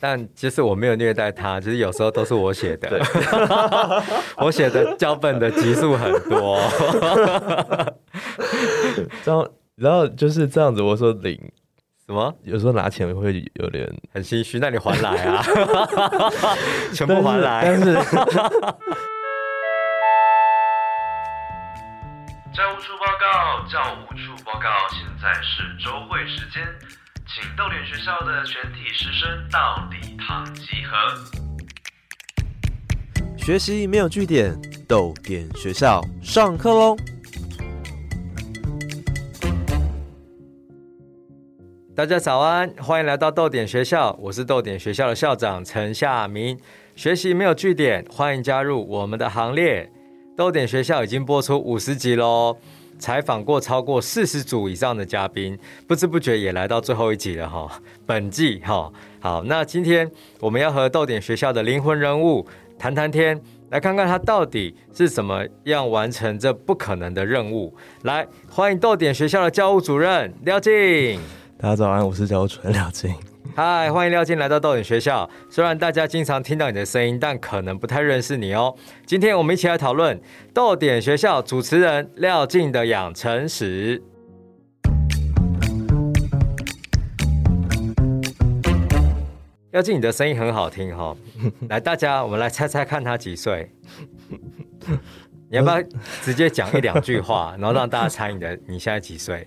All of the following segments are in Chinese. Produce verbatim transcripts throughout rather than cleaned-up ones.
但就是我没有虐待他，就是有时候都是我写的我写的脚本的集数很多然后, 然后就是这样子，我说零什么？有时候拿钱会有点很心虚，那你还来啊全部还来。但是债务处报告，债务处报告，现在是周会时间，请豆点学校的全体师生到礼堂集合。学习没有据点，豆点学校上课喽！大家早安，欢迎来到豆点学校，我是豆点学校的校长陈夏民。学习没有据点，欢迎加入我们的行列。豆点学校已经播出五十集喽。采访过超过四十组以上的嘉宾，不知不觉也来到最后一集了哈，本季哈。好，那今天我们要和豆点学校的灵魂人物谈谈天，来看看他到底是怎么样完成这不可能的任务。来，欢迎豆点学校的教务主任廖靖。大家早安，我是教务主任廖靖。嗨，欢迎廖靖来到豆点学校。虽然大家经常听到你的声音，但可能不太认识你哦。今天我们一起来讨论豆点学校主持人廖靖的养成史。廖靖，你的声音很好听哦。来，大家我们来猜猜看他几岁？你要不要直接讲一两句话，然后让大家猜你的你现在几岁？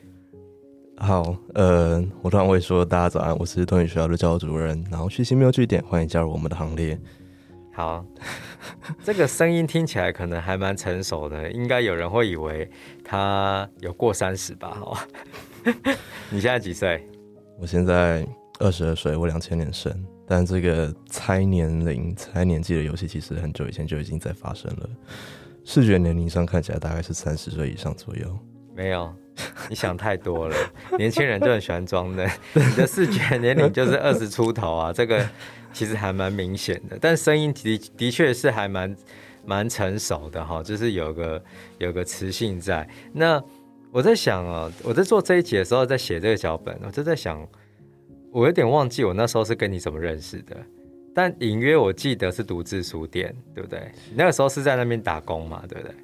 好，呃，我突然会说，大家早安，我是豆点学校的教务主任，然后学习没有据点，欢迎加入我们的行列。好，这个声音听起来可能还蛮成熟的，应该有人会以为他有过三十吧？哦，你现在几岁？我现在二十二岁，我两千年生，但这个猜年龄、猜年纪的游戏，其实很久以前就已经在发生了。视觉年龄上看起来大概是三十岁以上左右。没有。你想太多了，年轻人就很喜欢装嫩。你的视觉年龄就是二十出头啊，这个其实还蛮明显的。但声音的的确是还蛮蛮成熟的哈，就是有个有个磁性在。那我在想哦，我在做这一集的时候，在写这个脚本，我就在想，我有点忘记我那时候是跟你怎么认识的，但隐约我记得是独自书店，对不对？你那个时候是在那边打工嘛，对不对？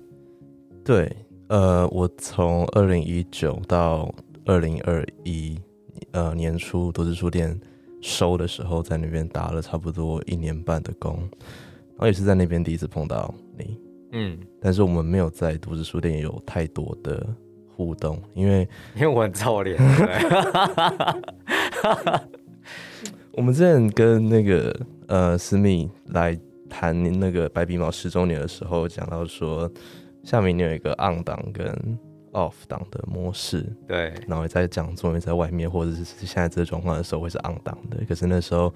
对。呃，我从二零一九到二零二一，呃，年初独自书店收的时候，在那边打了差不多一年半的工，然后也是在那边第一次碰到你，嗯，但是我们没有在独自书店有太多的互动，因为因为我很臭脸，我们之前跟那个呃思密来谈那个白鼻毛十周年的时候，讲到说。下面你有一个 on 档跟 off 档的模式，对，然后你在讲座，你在外面或者是现在这状况的时候会是 on 档的，可是那时候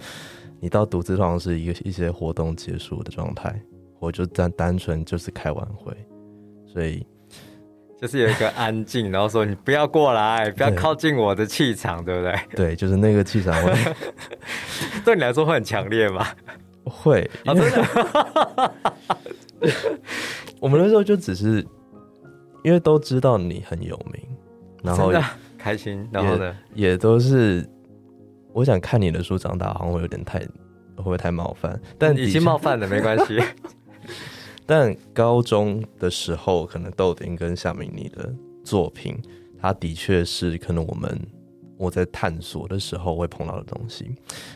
你到独自通常是一个一些活动结束的状态，我就单纯就是开完会，所以就是有一个安静，然后说你不要过来，不要靠近我的气场， 对, 对不对？对，就是那个气场会对你来说会很强烈吗？会，哦、真的。我们那时候就只是因为都知道你很有名，然后开心，然后呢也都是我想看你的书长大，好像会有点太会不会太冒犯，但已经冒犯了没关系但高中的时候可能豆点跟夏民你的作品，它的确是可能我们我在探索的时候会碰到的东西，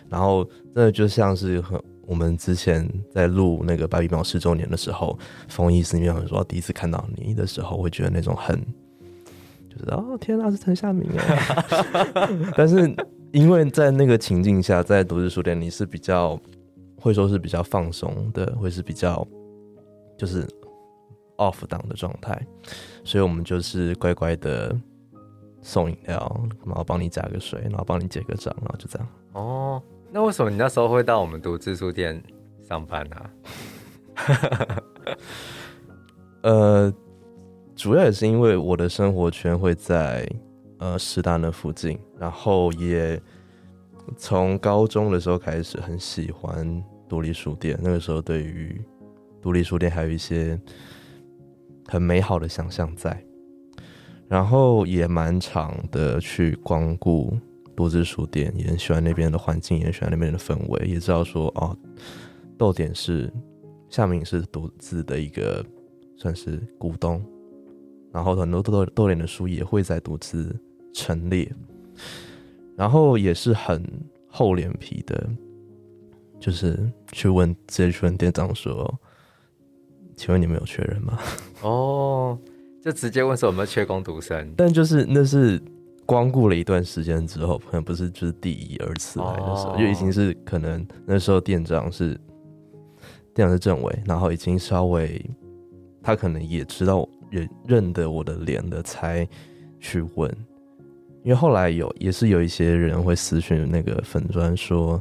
然后那就像是很我们之前在录那个白鼻毛十周年的时候，风衣思密很说第一次看到你的时候，会觉得那种很就是哦天啊是陈夏民耶但是因为在那个情境下，在独自书店你是比较会说是比较放松的，会是比较就是 off 档的状态，所以我们就是乖乖的送饮料，然后帮你加个水，然后帮你结个账，然后就这样哦。那为什么你那时候会到我们独自书店上班啊呃，主要也是因为我的生活圈会在呃师大那附近，然后也从高中的时候开始很喜欢独立书店，那个时候对于独立书店还有一些很美好的想象在，然后也蛮常的去光顾多支书店，也很喜欢那边的环境，也很喜欢那边的氛围，也知道说哦，豆点是夏明是独自的一个算是股东，然后很多豆豆点的书也会在独自陈列，然后也是很厚脸皮的，就是去问直接去问店长说，请问你们有缺人吗？哦，就直接问说有没有缺工读生？但就是那是光顾了一段时间之后，可能不是就是第一二次来的时候，哦、就已经是可能那时候店长是店长是政委，然后已经稍微他可能也知道也认得我的脸的才去问，因为后来有也是有一些人会私讯那个粉专说，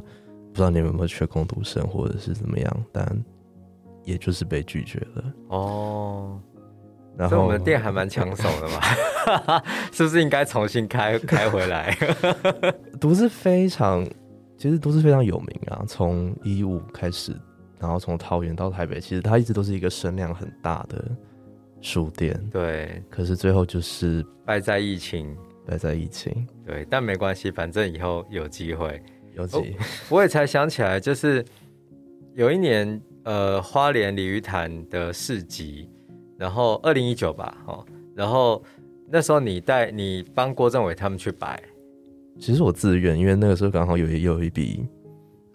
不知道你们有没有缺工读生或者是怎么样，但也就是被拒绝了哦，然后所以我们店还蛮抢手的嘛，是不是应该重新 开, 开回来？独自非常，其实独自非常有名啊，从一五开始，然后从桃园到台北，其实它一直都是一个声量很大的书店，对。可是最后就是败在疫情，败在疫情，对，但没关系，反正以后有机会，有机、哦。我也才想起来，就是有一年。呃，花莲鲤鱼潭的市集，然后二零一九吧、哦，然后那时候你带你帮郭政委他们去摆，其实我自愿，因为那个时候刚好有有一笔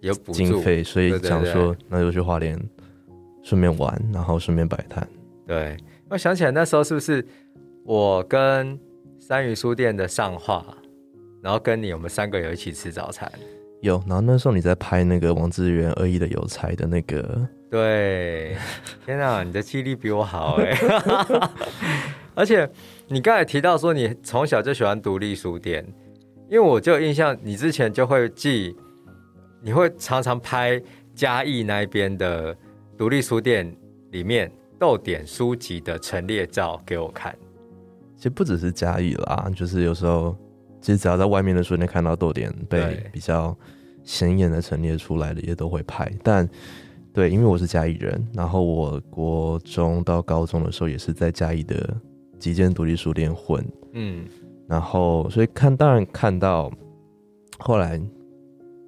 有补助经费，所以想说对对对那就去花莲顺便玩，然后顺便摆摊。对，我想起来那时候是不是我跟三余书店的上画，然后跟你我们三个有一起吃早餐。有，然后那时候你在拍那个王志远恶意的邮差的那个。对，天啊，你的记忆力比我好哎、欸！而且你刚才提到说你从小就喜欢独立书店，因为我就有印象你之前就会记，你会常常拍嘉义那边的独立书店里面豆点书籍的陈列照给我看。其实不只是嘉义啦，就是有时候其实只要在外面的书店看到豆点被比较显眼的陈列出来的，也都会拍，但。对，因为我是嘉义人，然后我国中到高中的时候也是在嘉义的几间独立书店混，嗯，然后所以看当然看到后来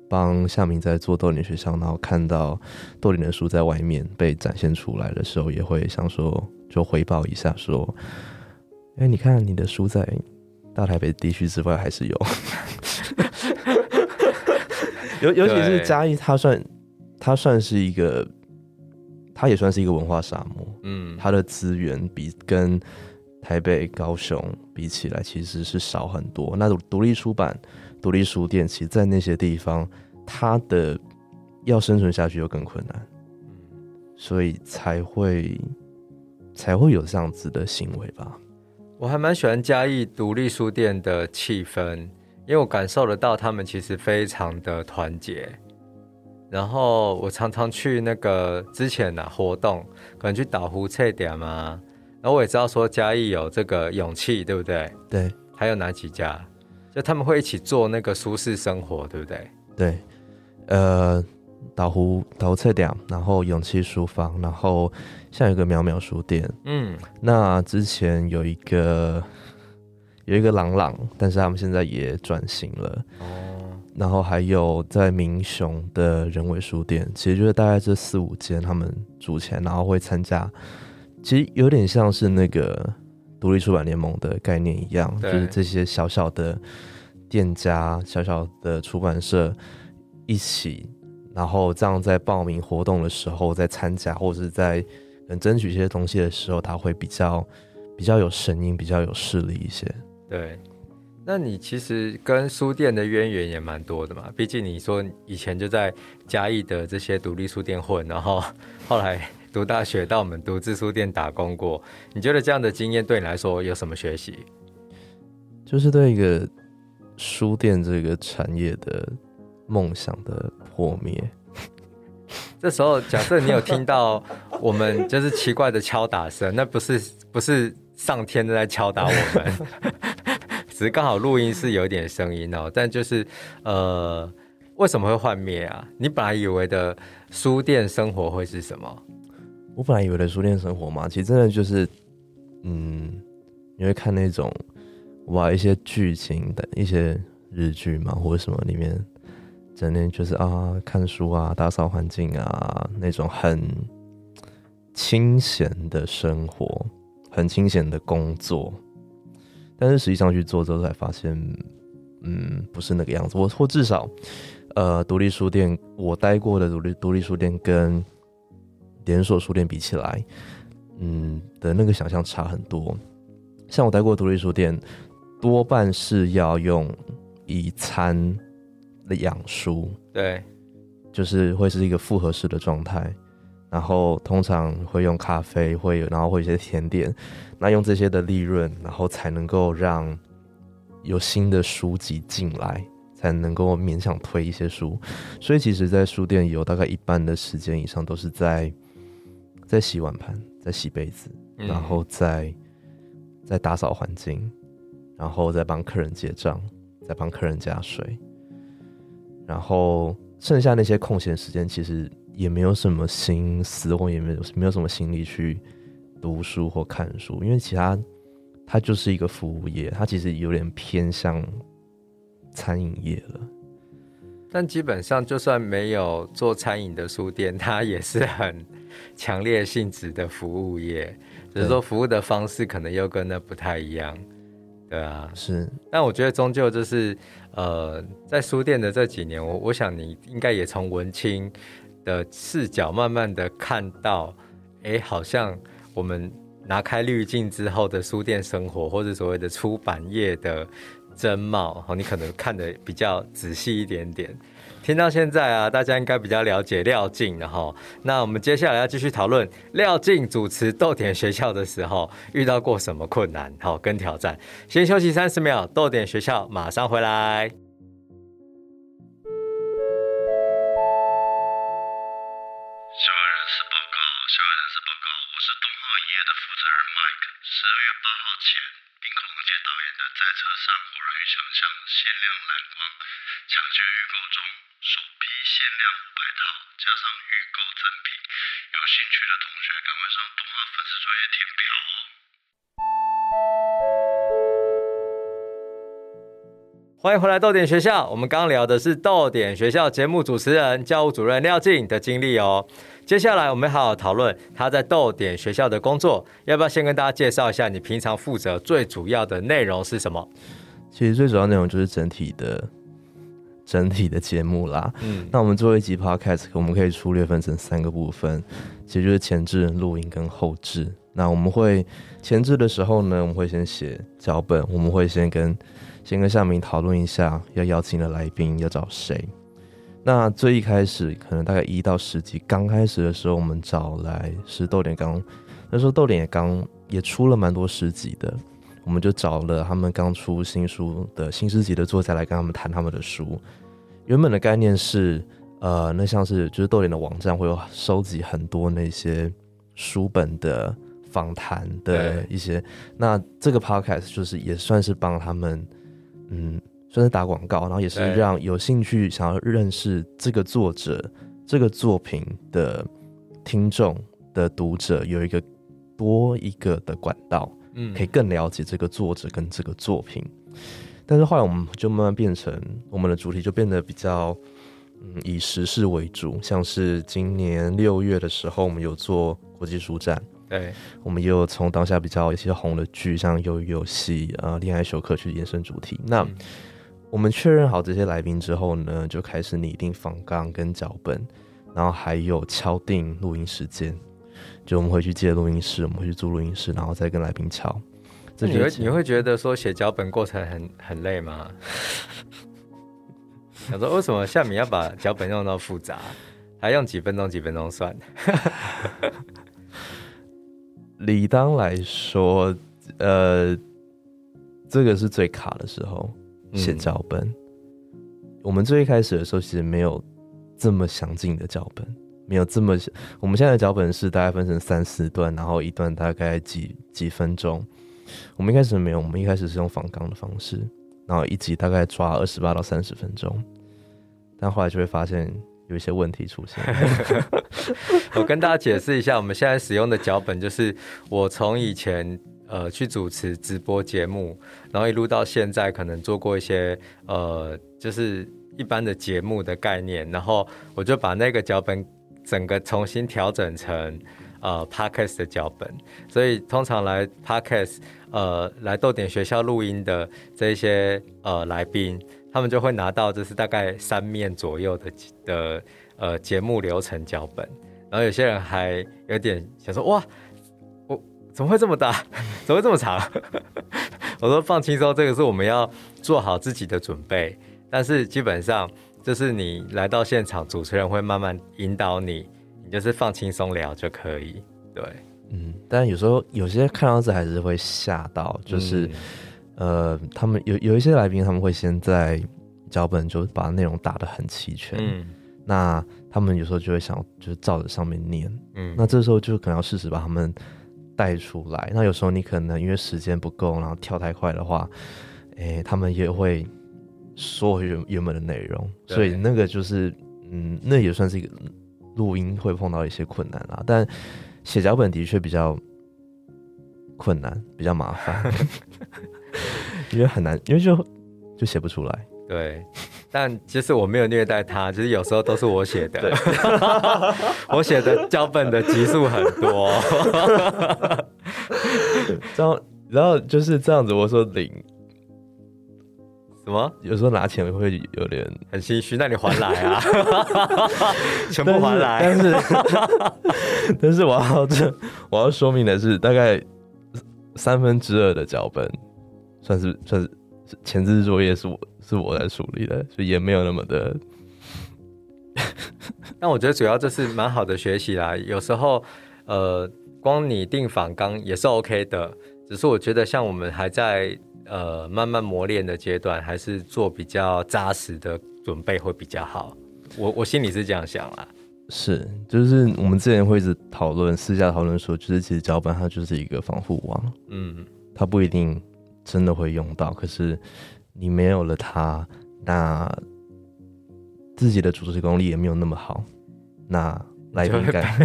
帮夏明在做豆点学校，然后看到豆点的书在外面被展现出来的时候，也会想说就回报一下说，哎，你看你的书在大台北地区之外还是有，尤尤其是嘉义，它算。它算是一个，它也算是一个文化沙漠。嗯，它的资源比跟台北、高雄比起来，其实是少很多。那独立出版、独立书店，其实在那些地方，它的要生存下去又更困难。嗯，所以才会才会有这样子的行为吧。我还蛮喜欢嘉义独立书店的气氛，因为我感受得到他们其实非常的团结。然后我常常去那个之前啊活动，可能去岛湖菜点嘛。然后我也知道说嘉义有这个勇气，对不对？对。还有哪几家？就他们会一起做那个舒适生活，对不对？对。呃，岛湖岛湖菜点，然后勇气书房，然后像有一个淼淼书店。嗯。那之前有一个有一个朗朗，但是他们现在也转型了。哦。然后还有在民雄的人尾书店，其实就是大概这四五间他们组钱，然后会参加，其实有点像是那个独立出版联盟的概念一样，就是这些小小的店家、小小的出版社一起，然后这样在报名活动的时候，在参加或者是在争取一些东西的时候，他会比较比较有声音，比较有势力一些。对。那你其实跟书店的渊源也蛮多的嘛，毕竟你说以前就在嘉义的这些独立书店混，然后后来读大学到我们独自书店打工过，你觉得这样的经验对你来说有什么学习？就是对一个书店这个产业的梦想的破灭。这时候假设你有听到我们就是奇怪的敲打声，那不是不是上天在敲打我们。只是刚好录音是有点声音哦，但就是呃，为什么会幻灭啊？你本来以为的书店生活会是什么？我本来以为的书店生活嘛，其实真的就是，嗯，你会看那种哇一些剧情的一些日剧嘛或者什么里面整天就是啊看书啊打扫环境啊那种很清闲的生活很清闲的工作，但是实际上去做之后才发现嗯不是那个样子。我或至少呃独立书店我待过的独立独立书店跟连锁书店比起来嗯的那个想象差很多。像我待过的独立书店多半是要用以餐的养书，对，就是会是一个复合式的状态，然后通常会用咖啡会然后会有一些甜点，那用这些的利润然后才能够让有新的书籍进来，才能够勉强推一些书。所以其实在书店有大概一半的时间以上都是在在洗碗盘在洗杯子，然后在在打扫环境，然后再帮客人结账再帮客人加水，然后剩下那些空闲时间其实也没有什么心思或也没有没有什么心力去读书或看书，因为其他它就是一个服务业，它其实有点偏向餐饮业了。但基本上就算没有做餐饮的书店，它也是很强烈性质的服务业，只是说服务的方式可能又跟那不太一样。对啊，是。但我觉得终究就是呃，在书店的这几年 我, 我想你应该也从文青的视角慢慢的看到，哎，好像我们拿开滤镜之后的书店生活或者所谓的出版业的真貌，你可能看得比较仔细一点点。听到现在啊，大家应该比较了解廖靖了哈。那我们接下来要继续讨论廖靖主持逗点学校的时候遇到过什么困难好跟挑战。先休息三十秒，逗点学校马上回来。欢迎回来逗点学校，我们刚聊的是逗点学校节目主持人教务主任廖靖的经历哦。接下来我们好好讨论他在逗点学校的工作，要不要先跟大家介绍一下你平常负责最主要的内容是什么？其实最主要内容就是整体的整体的节目啦、嗯、那我们做一集 podcast 我们可以粗略分成三个部分，其实就是前置、录音跟后置。那我们会前置的时候呢，我们会先写脚本，我们会先跟先跟夏明讨论一下要邀请的来宾要找谁。那最一开始可能大概一到十集刚开始的时候，我们找来是豆点刚，那时候豆点也刚也出了蛮多诗集的，我们就找了他们刚出新书的新诗集的作家来跟他们谈他们的书。原本的概念是呃，那像是就是豆点的网站会有收集很多那些书本的访谈的一些，那这个 podcast 就是也算是帮他们嗯，算是打广告，然后也是让有兴趣想要认识这个作者这个作品的听众的读者有一个多一个的管道、嗯、可以更了解这个作者跟这个作品。但是后来我们就慢慢变成我们的主题就变得比较、嗯、以时事为主，像是今年六月的时候我们有做国际书展，对，我们也有从当下比较一些红的剧像鱿鱼游戏、呃、恋爱休克去延伸主题。那、嗯、我们确认好这些来宾之后呢，就开始拟定访纲跟脚本，然后还有敲定录音时间，就我们会去借录音室，我们会去租录音室，然后再跟来宾敲。这你会你会觉得说写脚本过程很很累吗？想说为什么夏米要把脚本弄到复杂，还用几分钟几分钟算？理当来说呃，这个是最卡的时候，写脚本、嗯、我们最一开始的时候其实没有这么详尽的脚本，没有这么我们现在的脚本是大概分成三四段，然后一段大概 几, 几分钟。我们一开始没有，我们一开始是用访纲的方式，然后一集大概抓二十八到三十分钟，但后来就会发现有一些问题出现。我跟大家解释一下，我们现在使用的脚本就是我从以前、呃去主持直播节目，然后一路到现在可能做过一些呃就是一般的节目的概念，然后我就把那个脚本整个重新调整成呃 Podcast 的脚本。所以通常来 Podcast 呃来逗点学校录音的这些呃来宾，他们就会拿到就是大概三面左右的的呃节目流程脚本，然后有些人还有点想说哇我怎么会这么大，怎么会这么长我说放轻松，这个是我们要做好自己的准备，但是基本上就是你来到现场，主持人会慢慢引导你，你就是放轻松聊就可以。对，嗯，但有时候有些看到这还是会吓到，就是、嗯、呃，他们 有, 有一些来宾，他们会先在脚本就把内容打得很齐全，嗯，那他们有时候就会想就是照着上面念，嗯，那这时候就可能要适时把他们带出来。那有时候你可能因为时间不够，然后跳太快的话，欸，他们也会说回 原, 原本的内容，所以那个就是嗯，那也算是一个录音会碰到一些困难啦，但写脚本的确比较困难，比较麻烦因为很难，因为就就写不出来。对，但其实我没有虐待他，就是有时候都是我写的我写的脚本的集数很多这样，然后就是这样子。我说零什么？有时候拿钱会有点很心虚，那你还来啊全部还来。但是但 是, 但是我要这我要说明的是，大概三分之二的脚本算是算是前置作业是我是我在处理的，所以也没有那么的但我觉得主要就是蛮好的学习啦，有时候呃光你定访纲也是 OK 的，只是我觉得像我们还在呃，慢慢磨练的阶段，还是做比较扎实的准备会比较好。我我心里是这样想啦。是，就是我们之前会一直讨论，私下讨论说，就是其实脚本它就是一个防护网，嗯，它不一定真的会用到，可是你没有了它，那自己的主持功力也没有那么好，那来宾该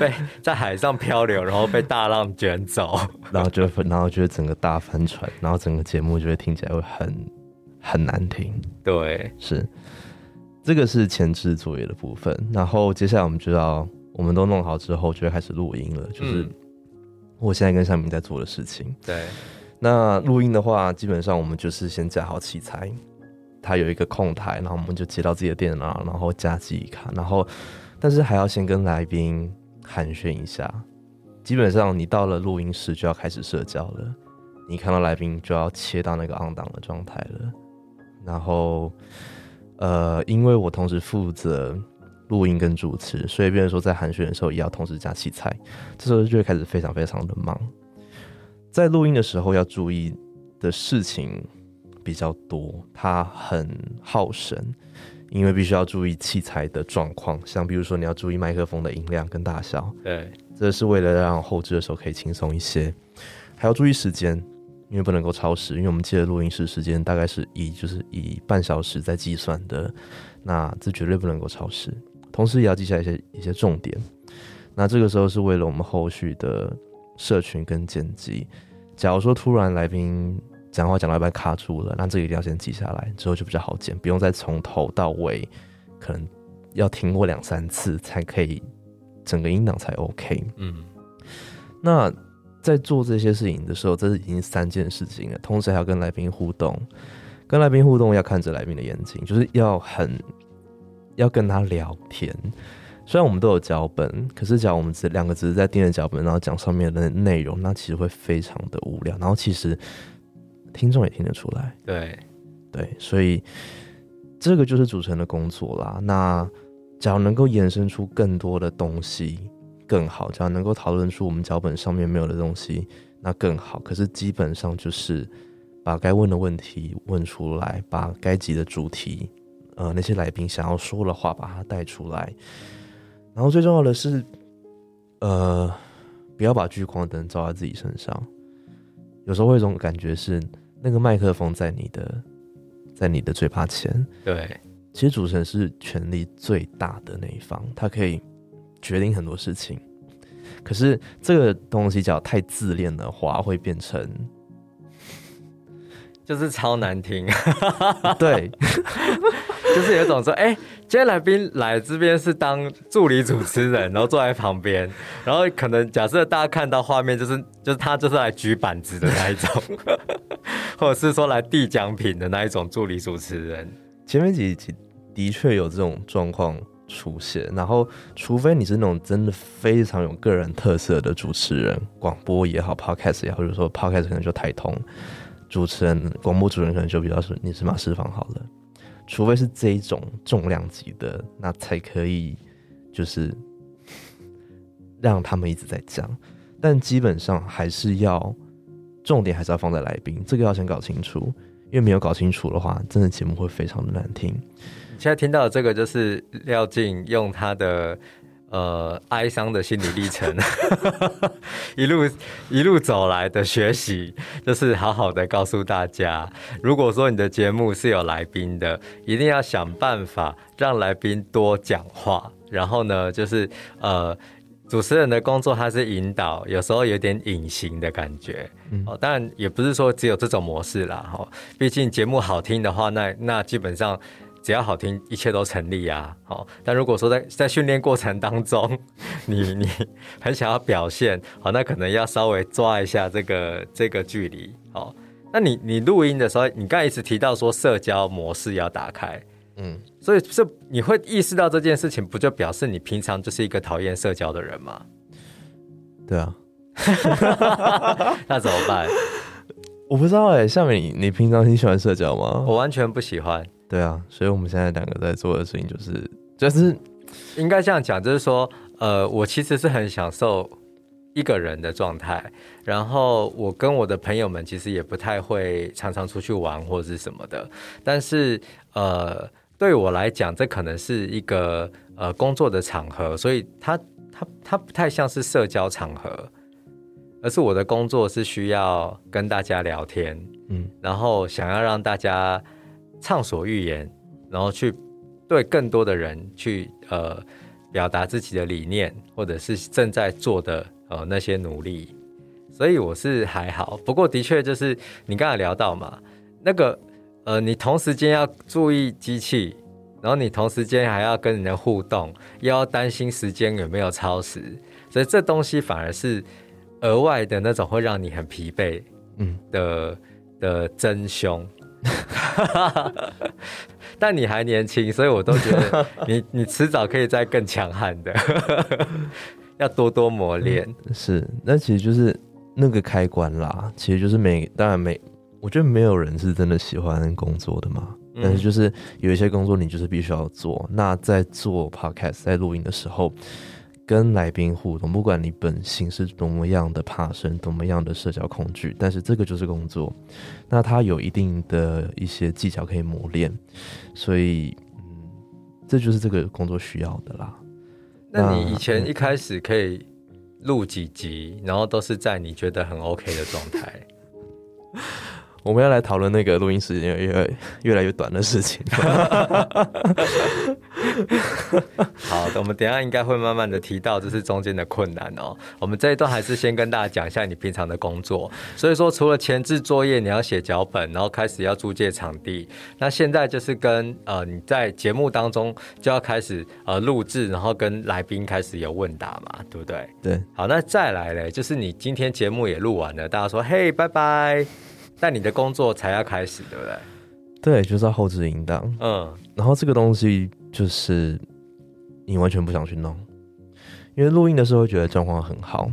被在海上漂流，然后被大浪卷走然后就然后就整个大翻船，然后整个节目就会听起来会很很难听。对，是，这个是前置作业的部分。然后接下来我们就要我们都弄好之后就会开始录音了，就是我现在跟夏明在做的事情。对，那录音的话基本上我们就是先架好器材，它有一个控台，然后我们就接到自己的电脑，然后架记忆卡，然后但是还要先跟来宾寒暄一下。基本上你到了录音室就要开始社交了，你看到来宾就要切到那个 on 档的状态了。然后呃，因为我同时负责录音跟主持，所以变成说在寒暄的时候也要同时加器材，这时候就会开始非常非常的忙。在录音的时候要注意的事情比较多，它很耗神，因为必须要注意器材的状况，像比如说你要注意麦克风的音量跟大小，对，这是为了让后置的时候可以轻松一些。还要注意时间，因为不能够超时，因为我们记得录音室时间大概是以就是以半小时在计算的，那这绝对不能够超时。同时也要记下一些一些重点，那这个时候是为了我们后续的社群跟剪辑。假如说突然来宾讲话讲到一半卡住了，那这个一定要先记下来，之后就比较好剪，不用再从头到尾可能要听过两三次才可以整个音档才 OK。 嗯，那在做这些事情的时候，这是已经三件事情了，同时还要跟来宾互动。跟来宾互动要看着来宾的眼睛，就是要很要跟他聊天。虽然我们都有脚本，可是假如我们两个只是在盯着脚本然后讲上面的内容，那其实会非常的无聊，然后其实听众也听得出来。对对，所以这个就是主持人的工作啦。那假如能够延伸出更多的东西更好，假如能够讨论出我们脚本上面没有的东西那更好，可是基本上就是把该问的问题问出来，把该集的主题呃，那些来宾想要说的话把它带出来，然后最重要的是呃，不要把聚光灯照在自己身上。有时候会有一种感觉是那个麦克风在你的在你的嘴巴前。对，其实主持人是权力最大的那一方，他可以决定很多事情，可是这个东西只要太自恋的话，会变成就是超难听。对，就是有一种说，哎、欸，今天来宾来这边是当助理主持人，然后坐在旁边，然后可能假设大家看到画面，就是就是他就是来举板子的那一种，或者是说来递奖品的那一种助理主持人。前面几集的确有这种状况出现，然后除非你是那种真的非常有个人特色的主持人，广播也好 podcast 也好，或者说 podcast 可能就台通主持人，广播主持人可能就比较是你是马世芳好了，除非是这一种重量级的，那才可以就是让他们一直在讲，但基本上还是要重点还是要放在来宾，这个要先搞清楚，因为没有搞清楚的话，真的节目会非常的难听。现在听到的这个就是廖靖用他的呃哀伤的心理历程一路一路走来的学习，就是好好的告诉大家，如果说你的节目是有来宾的，一定要想办法让来宾多讲话，然后呢就是呃主持人的工作它是引导，有时候有点隐形的感觉、嗯哦、当然也不是说只有这种模式啦、哦、毕竟节目好听的话 那, 那基本上只要好听一切都成立啊、哦、但如果说 在, 在训练过程当中 你, 你很想要表现、哦、那可能要稍微抓一下这个这个距离、哦、那你你录音的时候，你刚才一直提到说社交模式要打开，嗯，所以这你会意识到这件事情，不就表示你平常就是一个讨厌社交的人吗？对啊，那怎么办？我不知道哎、欸，夏美，你你平常你喜欢社交吗？我完全不喜欢。对啊，所以我们现在两个在做的事情就是就是应该这样讲，就是说，呃，我其实是很享受一个人的状态，然后我跟我的朋友们其实也不太会常常出去玩或是什么的，但是呃，对我来讲，这可能是一个呃工作的场合，所以它它它不太像是社交场合，而是我的工作是需要跟大家聊天，嗯，然后想要让大家畅所欲言，然后去对更多的人去呃表达自己的理念，或者是正在做的。呃，那些努力，所以我是还好。不过的确就是你刚才聊到嘛，那个呃，你同时间要注意机器，然后你同时间还要跟人的互动，又要担心时间有没有超时，所以这东西反而是额外的那种会让你很疲惫的、嗯、的真凶。但你还年轻，所以我都觉得你你迟早可以再更强悍的。要多多磨练、嗯、是，那其实就是那个开关啦，其实就是每当然每我觉得没有人是真的喜欢工作的嘛、嗯、但是就是有一些工作你就是必须要做，那在做 podcast 在录音的时候跟来宾互动，不管你本性是多么样的怕生多么样的社交恐惧，但是这个就是工作，那它有一定的一些技巧可以磨练，所以、嗯、这就是这个工作需要的啦。那你以前一开始可以录几集、嗯、然后都是在你觉得很 OK 的状态？我们要来讨论那个录音时间 越, 越来越短的事情。好的，我们等一下应该会慢慢的提到就是中间的困难哦。我们这一段还是先跟大家讲一下你平常的工作，所以说除了前置作业你要写脚本，然后开始要租借场地，那现在就是跟呃你在节目当中就要开始呃录制，然后跟来宾开始有问答嘛，对不对？对。好，那再来嘞，就是你今天节目也录完了，大家说嘿拜拜，但你的工作才要开始，对不对？对，就是要后置音档。嗯，然后这个东西就是你完全不想去弄，因为录音的时候会觉得状况很好，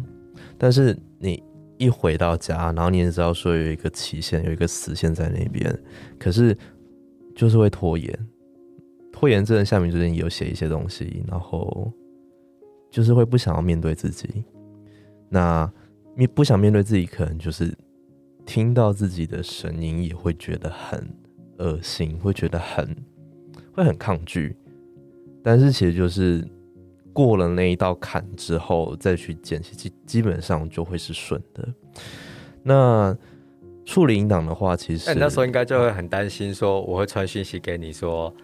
但是你一回到家，然后你也知道说有一个期限，有一个时限在那边，可是就是会拖延。拖延症，夏民最近有写一些东西，然后就是会不想要面对自己。那你不想面对自己，可能就是。听到自己的声音也会觉得很恶心，会觉得很会很抗拒，但是其实就是过了那一道坎之后再去剪，其实基本上就会是顺的。那处理音档的话，其实、欸、那时候应该就会很担心，说我会传讯息给你说，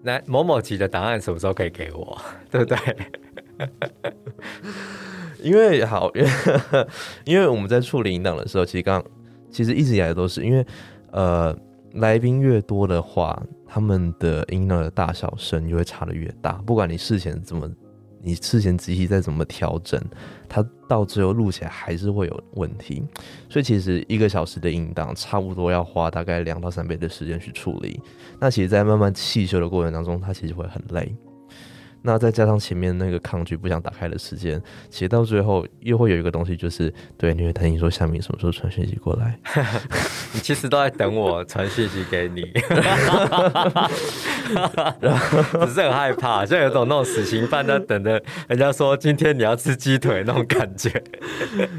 那某某集的档案什么时候可以给我，对不对？因为好因为, 因为我们在处理音档的时候其实刚其实一直以来都是因为呃来宾越多的话，他们的音量的大小声就会差得越大，不管你事前怎么你事前仔细再怎么调整，它到最后录起来还是会有问题。所以其实一个小时的音档差不多要花大概两到三倍的时间去处理，那其实在慢慢细修的过程当中它其实会很累，那再加上前面那个抗拒不想打开的时间，其实到最后又会有一个东西，就是对，你会担心说夏民什么时候传讯息过来你其实都在等我传讯息给你只是很害怕，就有种那种死刑犯在等着人家说今天你要吃鸡腿那种感觉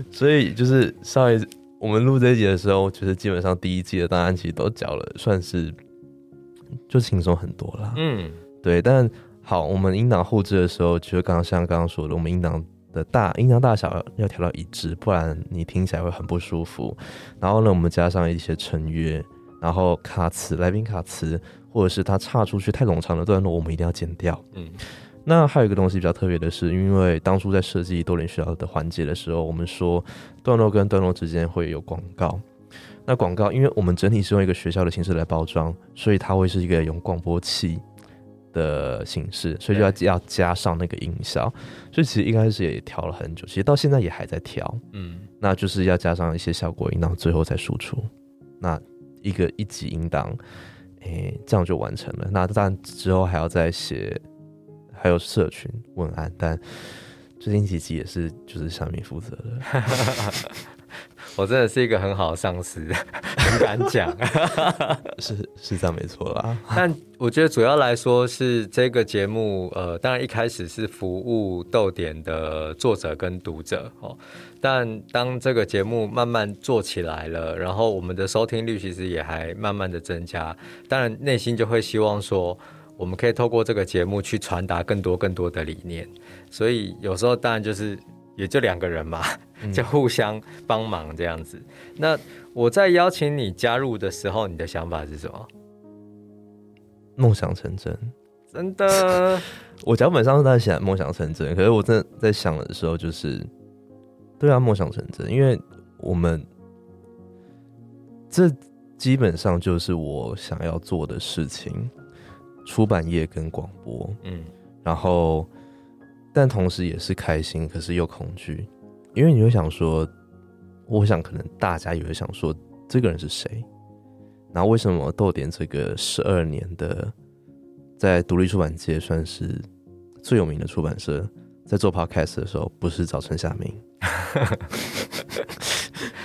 所以就是稍微我们录这一集的时候，就是基本上第一季的档案其实都缴了，算是就轻松很多啦。嗯，对，但好，我们音档后置的时候，就是刚刚像刚刚说的，我们音档的大音档大小要调到一致，不然你听起来会很不舒服。然后呢，我们加上一些成约，然后卡词，来宾卡词，或者是他岔出去太冗长的段落，我们一定要剪掉。嗯，那还有一个东西比较特别的是，因为当初在设计多元学校的环节的时候，我们说段落跟段落之间会有广告。那广告，因为我们整体是用一个学校的形式来包装，所以它会是一个用广播器的形式，所以就 要, 要加上那个音效，所以其实一开始也调了很久，其实到现在也还在调，嗯，那就是要加上一些效果音档，最后再输出，那一个一集音档，欸，这样就完成了。那但之后还要再写，还有社群文案，但最近几集也是就是夏民负责的。我真的是一个很好的上司，很敢讲，是是这样没错啦。但我觉得主要来说是这个节目，呃，当然一开始是服务逗点的作者跟读者，哦，但当这个节目慢慢做起来了，然后我们的收听率其实也还慢慢的增加，当然内心就会希望说，我们可以透过这个节目去传达更多更多的理念，所以有时候当然就是。也就两个人嘛，就互相帮忙这样子，嗯。那我在邀请你加入的时候，你的想法是什么？梦想成真，真的。我脚本上是在写梦想成真，可是我真的在想的时候，就是对啊，梦想成真，因为我们这基本上就是我想要做的事情，出版业跟广播，嗯，然后。但同时也是开心，可是又恐惧，因为你会想说，我想可能大家也会想说，这个人是谁？然后为什么逗点这个十二年的，在独立出版界算是最有名的出版社，在做 podcast 的时候，不是找陈夏民？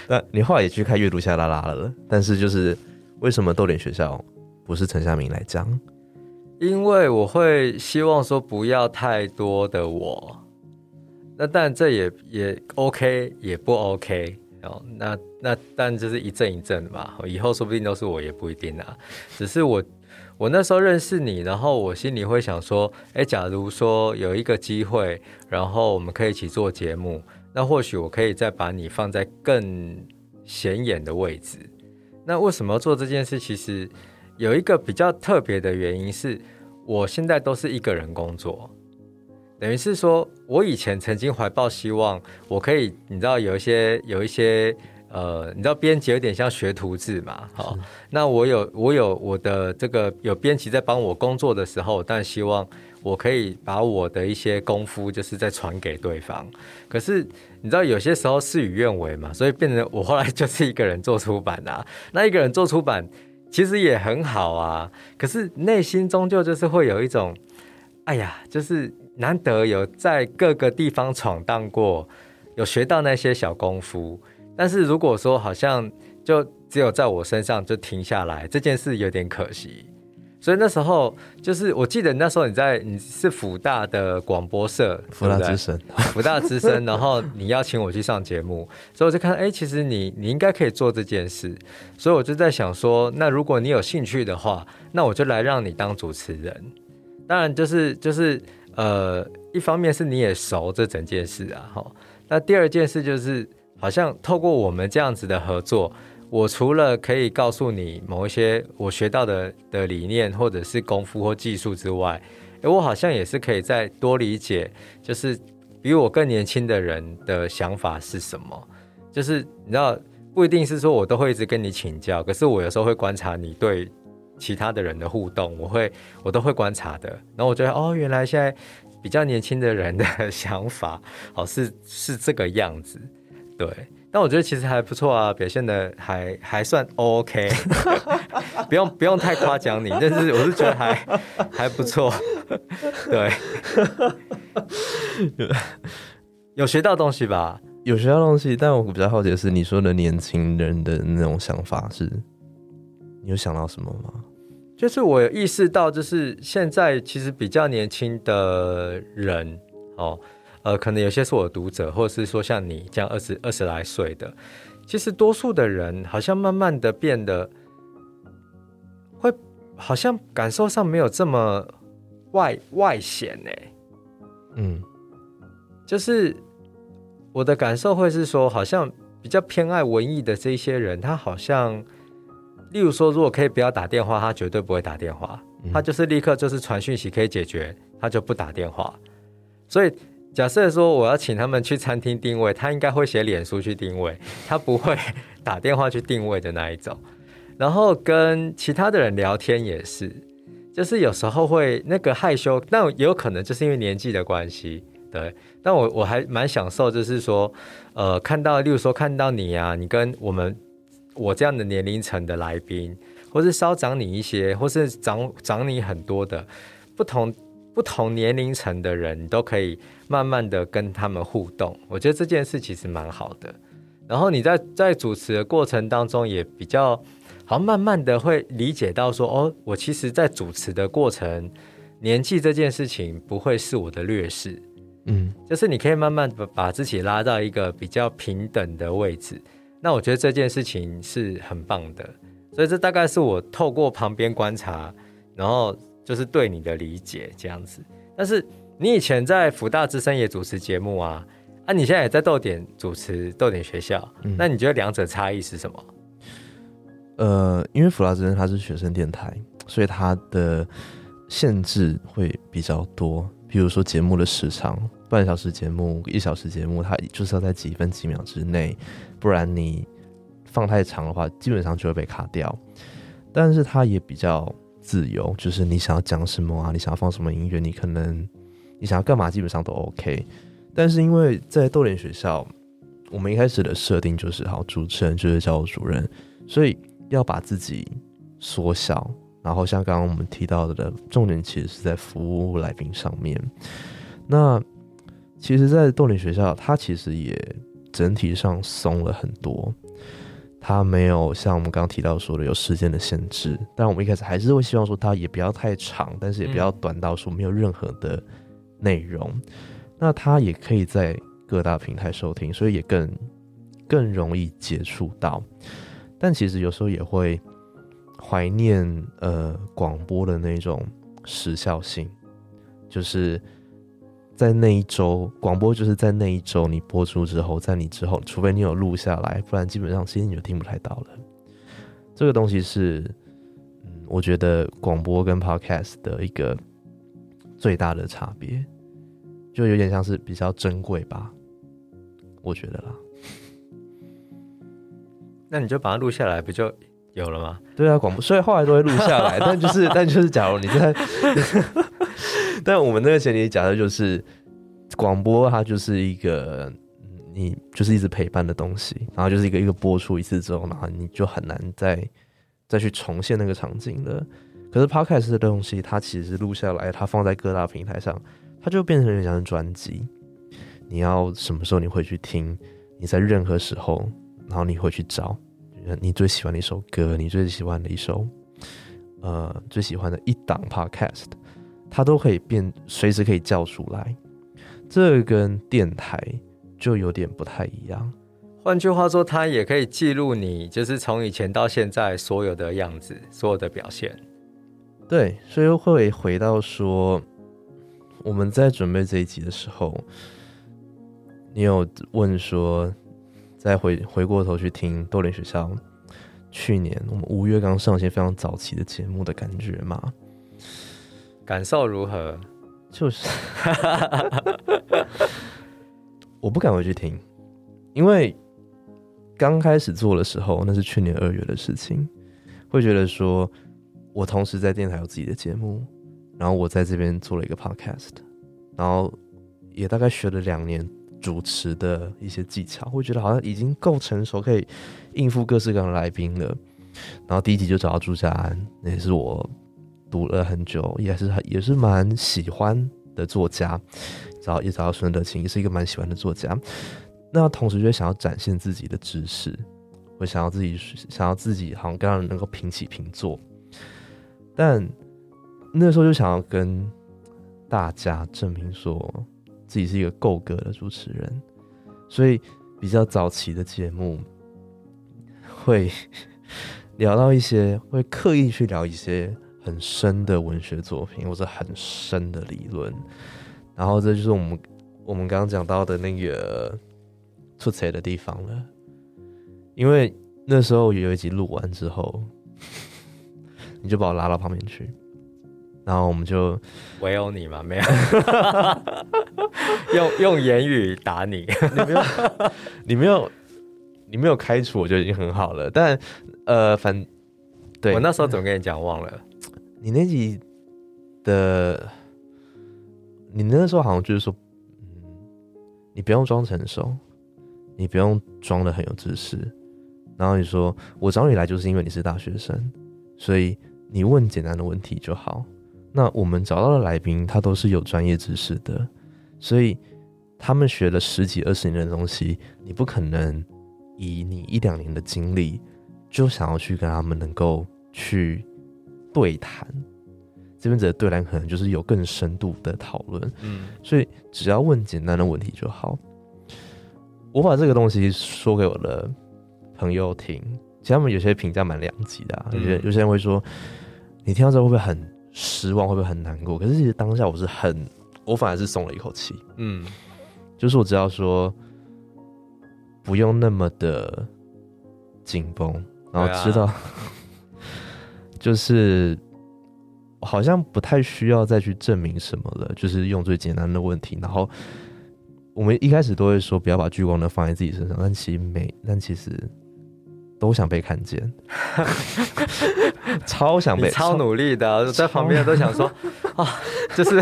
那你后来也去看阅读夏拉拉了，但是就是为什么逗点学校不是陈夏民来讲？因为我会希望说不要太多的我，那但这也也 OK 也不 OK，哦，那那但就是一阵一阵嘛，以后说不定都是我也不一定啊。只是我我那时候认识你，然后我心里会想说，哎，假如说有一个机会，然后我们可以一起做节目，那或许我可以再把你放在更显眼的位置。那为什么要做这件事？其实有一个比较特别的原因是，我现在都是一个人工作，等于是说我以前曾经怀抱希望，我可以你知道有一些有一些呃，你知道编辑有点像学徒制嘛，好，那我有我有我的这个有编辑在帮我工作的时候，但希望我可以把我的一些功夫就是再传给对方，可是。你知道有些时候事与愿违嘛，所以变成我后来就是一个人做出版啊，那一个人做出版。其实也很好啊，可是内心终究就是会有一种，哎呀，就是难得有在各个地方闯荡过，有学到那些小功夫。但是如果说好像就只有在我身上就停下来，这件事有点可惜。所以那时候就是我记得那时候你在你是辅大的广播社，辅大之声，辅大之声，然后你邀请我去上节目，所以我就看，哎，其实你你应该可以做这件事，所以我就在想说，那如果你有兴趣的话，那我就来让你当主持人。当然就是就是呃，一方面是你也熟这整件事啊，哈。那第二件事就是，好像透过我们这样子的合作。我除了可以告诉你某一些我学到 的, 的理念或者是功夫或技术之外，我好像也是可以再多理解就是比我更年轻的人的想法是什么，就是你知道不一定是说我都会一直跟你请教，可是我有时候会观察你对其他的人的互动，我会我都会观察的，然后我觉得哦，原来现在比较年轻的人的想法好是是这个样子，对，但我觉得其实还不错啊，表现的还还算 OK 不用不用太夸奖你，但是我是觉得还还不错对有学到东西吧，有学到东西，但我比较好奇的是你说的年轻人的那种想法是你有想到什么吗？就是我有意识到就是现在其实比较年轻的人哦，呃，可能有些是我的读者，或者是说像你这样二十二十来岁的，其实多数的人好像慢慢的变得会好像感受上没有这么外外显欸，嗯，就是我的感受会是说好像比较偏爱文艺的这些人，他好像例如说如果可以不要打电话他绝对不会打电话，嗯，他就是立刻就是传讯息可以解决，他就不打电话，所以假设说我要请他们去餐厅定位，他应该会写脸书去定位，他不会打电话去定位的那一种，然后跟其他的人聊天也是，就是有时候会那个害羞，但也有可能就是因为年纪的关系，对，但 我, 我还蛮享受就是说呃，看到例如说看到你啊，你跟我们我这样的年龄层的来宾，或是稍长你一些，或是 长, 长你很多的不同不同年龄层的人，你都可以慢慢的跟他们互动，我觉得这件事其实蛮好的，然后你在在主持的过程当中也比较好像慢慢的会理解到说哦，我其实在主持的过程年纪这件事情不会是我的劣势，嗯，就是你可以慢慢的把自己拉到一个比较平等的位置，那我觉得这件事情是很棒的，所以这大概是我透过旁边观察然后就是对你的理解这样子。但是你以前在辅大之声也主持节目啊，啊你现在也在豆点主持豆点学校，嗯，那你觉得两者差异是什么？呃，因为辅大之声它是学生电台，所以它的限制会比较多，比如说节目的时长，半小时节目一小时节目它就是要在几分几秒之内，不然你放太长的话基本上就会被卡掉，但是它也比较自由，就是你想要讲什么啊，你想要放什么音乐，你可能你想要干嘛基本上都 OK。 但是因为在豆点学校我们一开始的设定就是好主持人就是教务主任，所以要把自己缩小，然后像刚刚我们提到的重点其实是在服务来宾上面。那其实在豆点学校它其实也整体上松了很多，它没有像我们刚刚提到说的有时间的限制，但我们一开始还是会希望说它也不要太长，但是也不要短到说没有任何的内容，嗯，那它也可以在各大平台收听，所以也更更容易接触到。但其实有时候也会怀念呃广播的那种时效性，就是在那一周广播就是在那一周你播出之后，在你之后除非你有录下来，不然基本上其实你就听不太到了。这个东西是，嗯，我觉得广播跟 podcast 的一个最大的差别，就有点像是比较珍贵吧，我觉得啦。那你就把它录下来不就有了吗？对啊，广播所以后来都会录下来但就是但就是假如你在但我们那个前提假设就是广播它就是一个你就是一直陪伴的东西，然后就是一个一个播出一次之后，然后你就很难再再去重现那个场景了。可是 podcast 的东西它其实录下来它放在各大平台上，它就变成很像专辑，你要什么时候你会去听，你在任何时候然后你会去找你最喜欢的一首歌，你最喜欢的一首呃，最喜欢的一档 podcast， 它都可以变随时可以叫出来，这跟电台就有点不太一样。换句话说它也可以记录你就是从以前到现在所有的样子，所有的表现。对，所以会回到说我们在准备这一集的时候，你有问说再 回, 回过头去听豆点学校去年我们五月刚上线非常早期的节目的感觉嘛？感受如何？就是我不敢回去听，因为刚开始做的时候，那是去年二月的事情，会觉得说我同时在电台有自己的节目，然后我在这边做了一个 podcast， 然后也大概学了两年主持的一些技巧，会觉得好像已经够成熟，可以应付各式各样的来宾了。然后第一集就找到朱家安，也是我读了很久，也是也是蛮喜欢的作家，找也找到孙德清，也是一个蛮喜欢的作家。那同时就想要展现自己的知识，我想要自己想要自己好像跟人能够平起平坐，但那时候就想要跟大家证明说自己是一个够格的主持人，所以比较早期的节目会聊到一些，会刻意去聊一些很深的文学作品或者很深的理论，然后这就是我们我们刚刚讲到的那个出彩的地方了。因为那时候有一集录完之后，你就把我拉到旁边去，然后我们就唯有你嘛，没有用用言语打你，你没有你没有你没有开除我就已经很好了。但呃，反对我那时候怎么跟你讲忘了？你那集的，你那时候好像就是说，嗯，你不用装成熟，你不用装得很有知识，然后你说我找你来就是因为你是大学生，所以你问简单的问题就好。那我们找到的来宾他都是有专业知识的，所以他们学了十几二十年的东西，你不可能以你一两年的经历就想要去跟他们能够去对谈。这边的对谈可能就是有更深度的讨论，嗯，所以只要问简单的问题就好。我把这个东西说给我的朋友听，其实他们有些评价蛮两极的，啊，有些有些人会说你听到这会不会很失望，会不会很难过？可是其实当下我是很，我反而是松了一口气，嗯，就是我知道说不用那么的紧绷，然后知道，啊，就是好像不太需要再去证明什么了，就是用最简单的问题，然后。我们一开始都会说不要把聚光灯放在自己身上，但其实没，但其实都想被看见，超想被，你超努力的，啊，在旁边都想说啊，就是，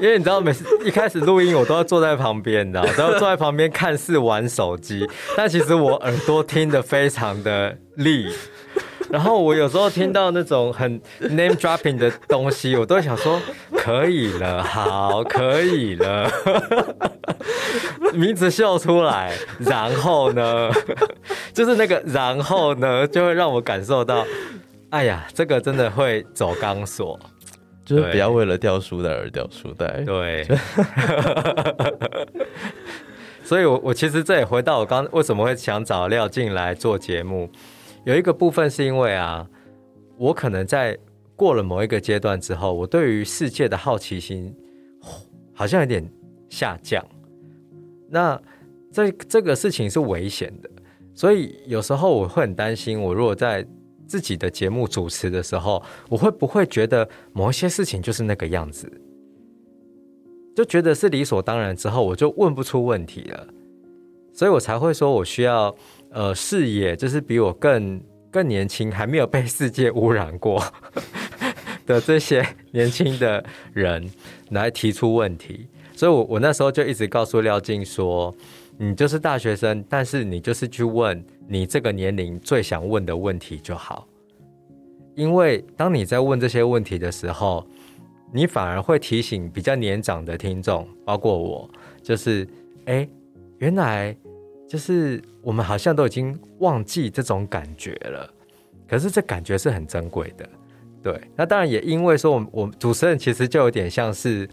因为你知道每次一开始录音我都要坐在旁边的，然后坐在旁边看似玩手机，但其实我耳朵听得非常的利。然后我有时候听到那种很 name dropping 的东西，我都想说可以了，好，可以了，名字秀出来，然后呢，就是那个然后呢，就会让我感受到，哎呀，这个真的会走钢索，就是不要为了掉书袋而掉书袋，对。所以我，我其实这也回到我刚为什么会想找廖进来做节目。有一个部分是因为啊，我可能在过了某一个阶段之后，我对于世界的好奇心好像有点下降。那 这, 这个事情是危险的，所以有时候我会很担心，我如果在自己的节目主持的时候，我会不会觉得某些事情就是那个样子，就觉得是理所当然，之后我就问不出问题了。所以我才会说我需要呃，视野就是比我更更年轻，还没有被世界污染过的这些年轻的人来提出问题。所以我，我那时候就一直告诉廖进说，你就是大学生，但是你就是去问你这个年龄最想问的问题就好。因为当你在问这些问题的时候，你反而会提醒比较年长的听众，包括我，就是哎，原来就是我们好像都已经忘记这种感觉了，可是这感觉是很珍贵的。对，那当然也因为说我们我主持人其实就有点像是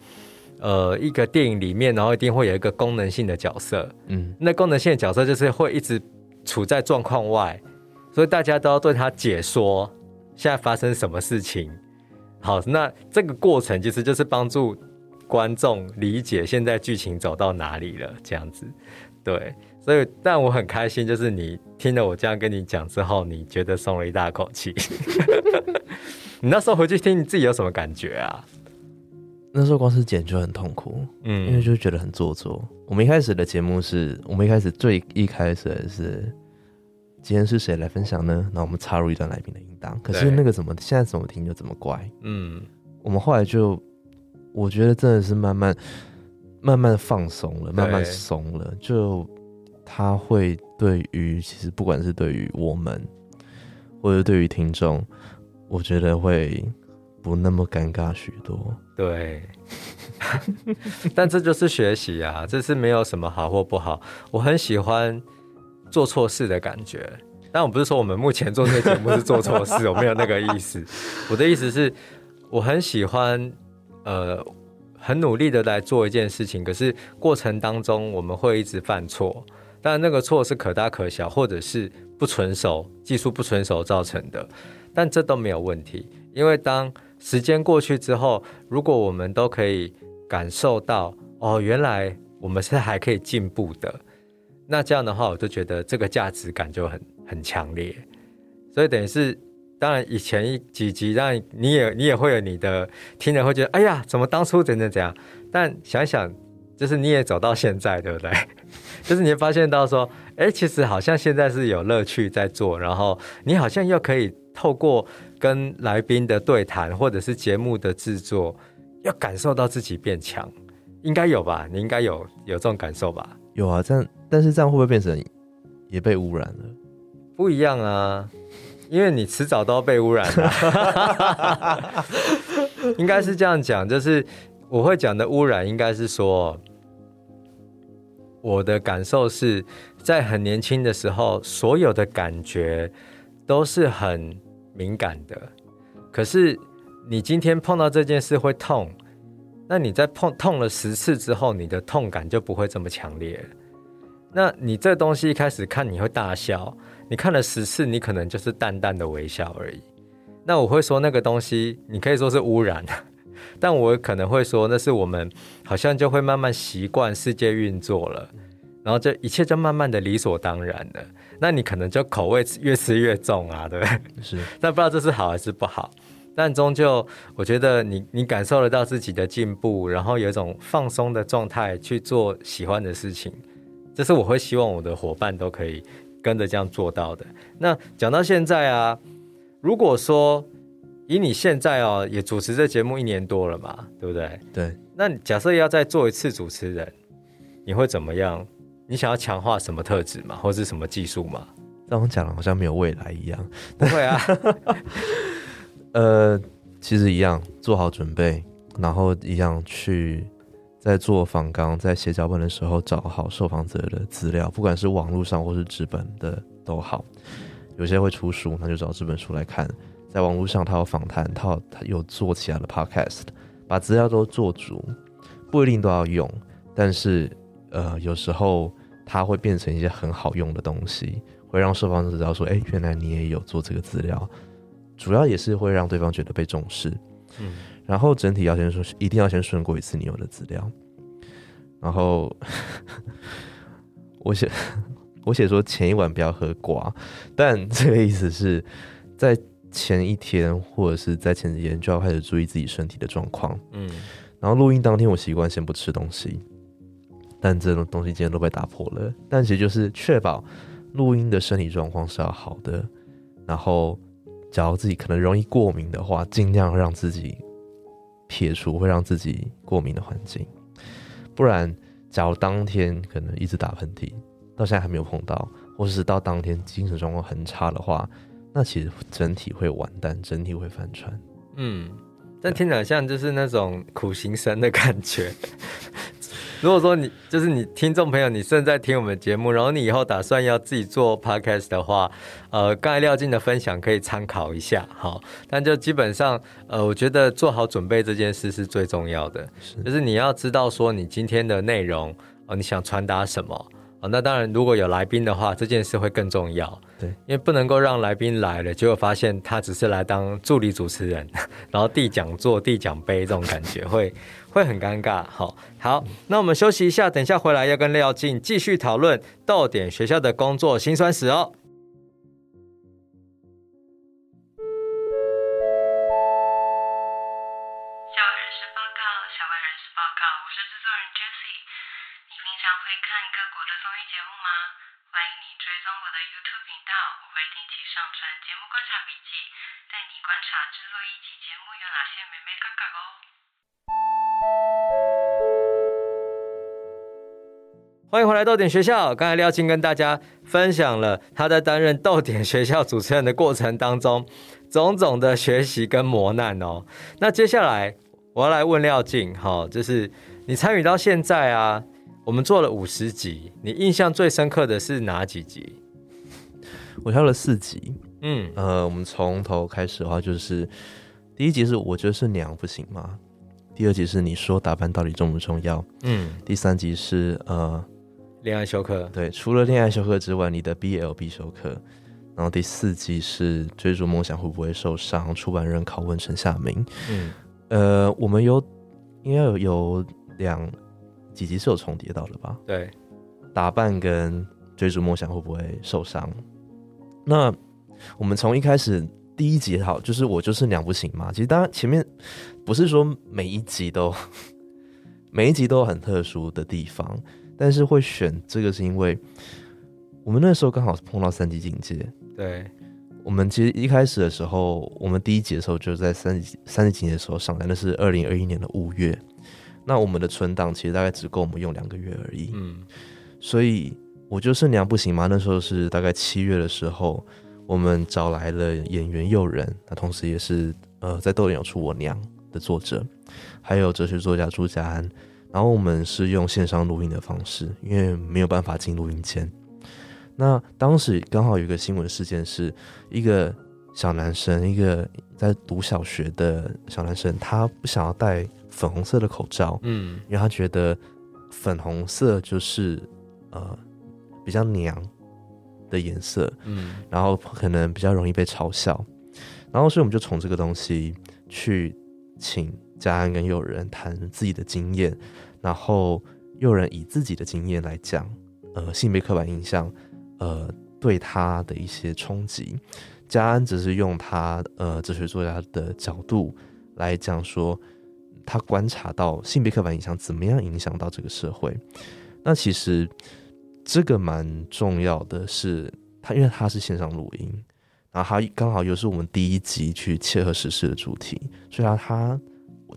呃一个电影里面，然后一定会有一个功能性的角色，嗯，那功能性的角色就是会一直处在状况外，所以大家都要对他解说现在发生什么事情。好，那这个过程其实就是帮助观众理解现在剧情走到哪里了，这样子。对，所以但我很开心，就是你听了我这样跟你讲之后，你觉得松了一大口气。你那时候回去听，你自己有什么感觉啊？那时候光是剪就很痛苦，嗯，因为就觉得很做作。我们一开始的节目是我们一开始最一开始的是今天是谁来分享呢？然后我们插入一段来宾的音档，可是那个怎么现在怎么听就怎么怪，嗯，我们后来就我觉得真的是慢慢慢慢放松了，慢慢松了，就他会对于其实不管是对于我们或者对于听众，我觉得会不那么尴尬许多。对，但这就是学习啊，这是没有什么好或不好。我很喜欢做错事的感觉，但我不是说我们目前做这个节目是做错事，我没有那个意思。我的意思是，我很喜欢，呃，很努力的来做一件事情，可是过程当中我们会一直犯错，但那个错是可大可小，或者是不纯熟，技术不纯熟造成的，但这都没有问题，因为当时间过去之后，如果我们都可以感受到哦，原来我们是还可以进步的，那这样的话我就觉得这个价值感就很很强烈。所以等于是当然以前几集让你也你也会有你的听人会觉得哎呀怎么当初怎样怎样，但想想就是你也走到现在对不对？就是你会发现到说哎，其实好像现在是有乐趣在做，然后你好像又可以透过跟来宾的对谈或者是节目的制作要感受到自己变强，应该有吧？你应该有有这种感受吧？有啊，这样但是这样会不会变成也被污染了？不一样啊，因为你迟早都要被污染啊。应该是这样讲，就是我会讲的污染应该是说我的感受是在很年轻的时候所有的感觉都是很敏感的，可是你今天碰到这件事会痛，那你在碰痛了十次之后你的痛感就不会这么强烈。那你这东西一开始看你会大笑，你看了十次你可能就是淡淡的微笑而已。那我会说那个东西你可以说是污染，但我可能会说那是我们好像就会慢慢习惯世界运作了，然后就一切就慢慢的理所当然了，那你可能就口味越吃越重啊，对不对？是，但不知道这是好还是不好，但终究我觉得你你感受得到自己的进步，然后有一种放松的状态去做喜欢的事情，这是我会希望我的伙伴都可以跟着这样做到的。那讲到现在啊，如果说以你现在哦也主持这节目一年多了嘛，对不对？对。那假设要再做一次主持人，你会怎么样？你想要强化什么特质吗？或是什么技术吗？这样讲好像没有未来一样。不会啊。呃，其实一样，做好准备，然后一样去在做访纲，在写脚本的时候找好受访者的资料，不管是网络上或是纸本的都好。有些会出书，那就找这本书来看。在网络上，他有访谈，他 有, 他有做其他的 podcast， 把资料都做足，不一定都要用，但是呃，有时候。它会变成一些很好用的东西，会让受访者知道说，哎、欸，原来你也有做这个资料，主要也是会让对方觉得被重视。嗯，然后整体要先说，一定要先顺过一次你有的资料。然后我写我写说前一晚不要喝瓜，但这个意思是在前一天或者是在前几天就要开始注意自己身体的状况。嗯，然后录音当天我习惯先不吃东西。但这种东西今天都被打破了，但其实就是确保录音的身体状况是要好的，然后假如自己可能容易过敏的话，尽量让自己撇除会让自己过敏的环境，不然假如当天可能一直打喷嚏到现在还没有碰到，或是到当天精神状况很差的话，那其实整体会完蛋，整体会翻船。嗯，但听起来像就是那种苦行僧的感觉。如果说你就是你听众朋友，你正在听我们节目，然后你以后打算要自己做 podcast 的话，呃，刚才廖靖的分享可以参考一下，好，但就基本上，呃，我觉得做好准备这件事是最重要的，是就是你要知道说你今天的内容，呃、你想传达什么，呃、那当然如果有来宾的话，这件事会更重要，对，因为不能够让来宾来了，结果发现他只是来当助理主持人，然后递讲座、递奖杯这种感觉会。会很尴尬。好，好，那我们休息一下，等一下回来要跟廖靖继续讨论逗点学校的工作辛酸史哦。小人十八告，小白人士报告，我是制作人 Jessie。你平常会看各国的综艺节目吗？欢迎你追踪我的 YouTube 频道，我会定期上传节目观察笔记，带你观察制作一集节目有哪些美美嘎嘎哦。欢迎回来逗点学校，刚才廖青跟大家分享了他在担任逗点学校主持人的过程当中种种的学习跟磨难哦。那接下来我要来问廖靖、哦、就是你参与到现在啊，我们做了五十集，你印象最深刻的是哪几集？我挑了四集。嗯，呃，我们从头开始的话，就是第一集是我觉得是娘不行吗？第二集是你说打扮到底重不重要？嗯，第三集是呃恋爱修课。对，除了恋爱修课之外，你的 B L 必修课。然后第四集是追逐梦想会不会受伤？出版人拷问陈夏明。嗯，呃，我们有应该有有两几集是有重叠到的吧？对，打扮跟追逐梦想会不会受伤？那我们从一开始第一集好，就是我就是娘不行嘛。其实当然前面不是说每一集都每一集都有很特殊的地方，但是会选这个是因为我们那时候刚好碰到三级警戒。对，我们其实一开始的时候，我们第一集的时候就在三级三级警戒的时候上来，那是二零二一年的五月。那我们的存档其实大概只够我们用两个月而已。嗯，所以我就是娘不行嘛。那时候是大概七月的时候，我们找来了演员佑仁，那同时也是呃在豆点有出我娘的作者，还有哲学作家朱家安。然后我们是用线上录音的方式，因为没有办法进录音间。那当时刚好有一个新闻事件，是一个小男生，一个在读小学的小男生，他不想要戴粉红色的口罩，嗯，因为他觉得粉红色就是呃比较娘的颜色，嗯，然后可能比较容易被嘲笑，然后所以我们就从这个东西去请家安跟佑仁谈自己的经验，然后佑仁以自己的经验来讲，呃，性别刻板印象，呃，对他的一些冲击。家安只是用他呃哲学作家的角度来讲说，他观察到性别刻板印象怎么样影响到这个社会。那其实这个蛮重要的是，他因为他是线上录音，然后他刚好又是我们第一集去切合时事的主题，所以他他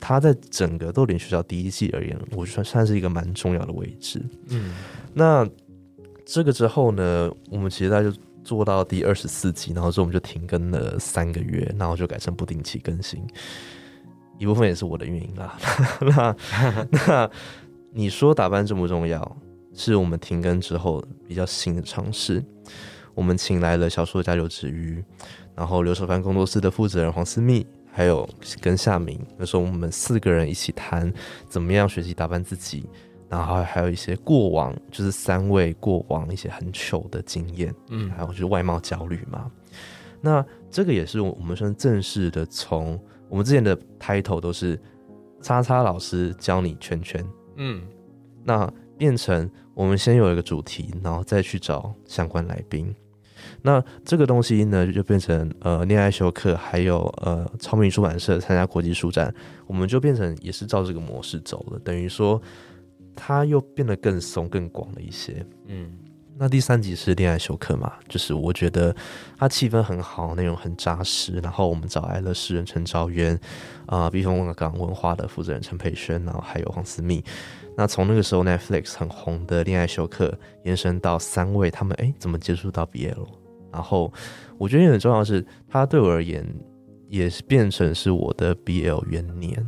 他在整个逗点学校第一季而言，我算算是一个蛮重要的位置。嗯，那这个之后呢，我们其实大家就做到第二十四集，然后之后我们就停更了三个月，然后就改成不定期更新。一部分也是我的原因啦。那, 那你说打扮重不重要，是我们停更之后比较新的尝试。我们请来了小说家刘芷瑜，然后刘守藩工作室的负责人黄思密，还有跟夏明，那时候我们四个人一起谈怎么样学习打扮自己，然后还有一些过往，就是三位过往一些很糗的经验，嗯，还有就是外貌焦虑嘛。那这个也是我们算正式的从。我们之前的 title 都是叉叉老师教你圈圈，嗯，那变成我们先有一个主题，然后再去找相关来宾。那这个东西呢，就变成呃恋爱修课，还有呃超迷出版社参加国际书展，我们就变成也是照这个模式走了，等于说它又变得更松更广了一些。嗯，那第三集是恋爱修课嘛，就是我觉得它气氛很好，内容很扎实，然后我们找来了诗人陈昭渊，啊、呃，避风港文化的负责人陈培轩，然后还有黄思密。那从那个时候 Netflix 很红的恋爱修课延伸到三位他们哎怎么接触到 B L， 然后我觉得很重要的是它对我而言也变成是我的 B L 元年，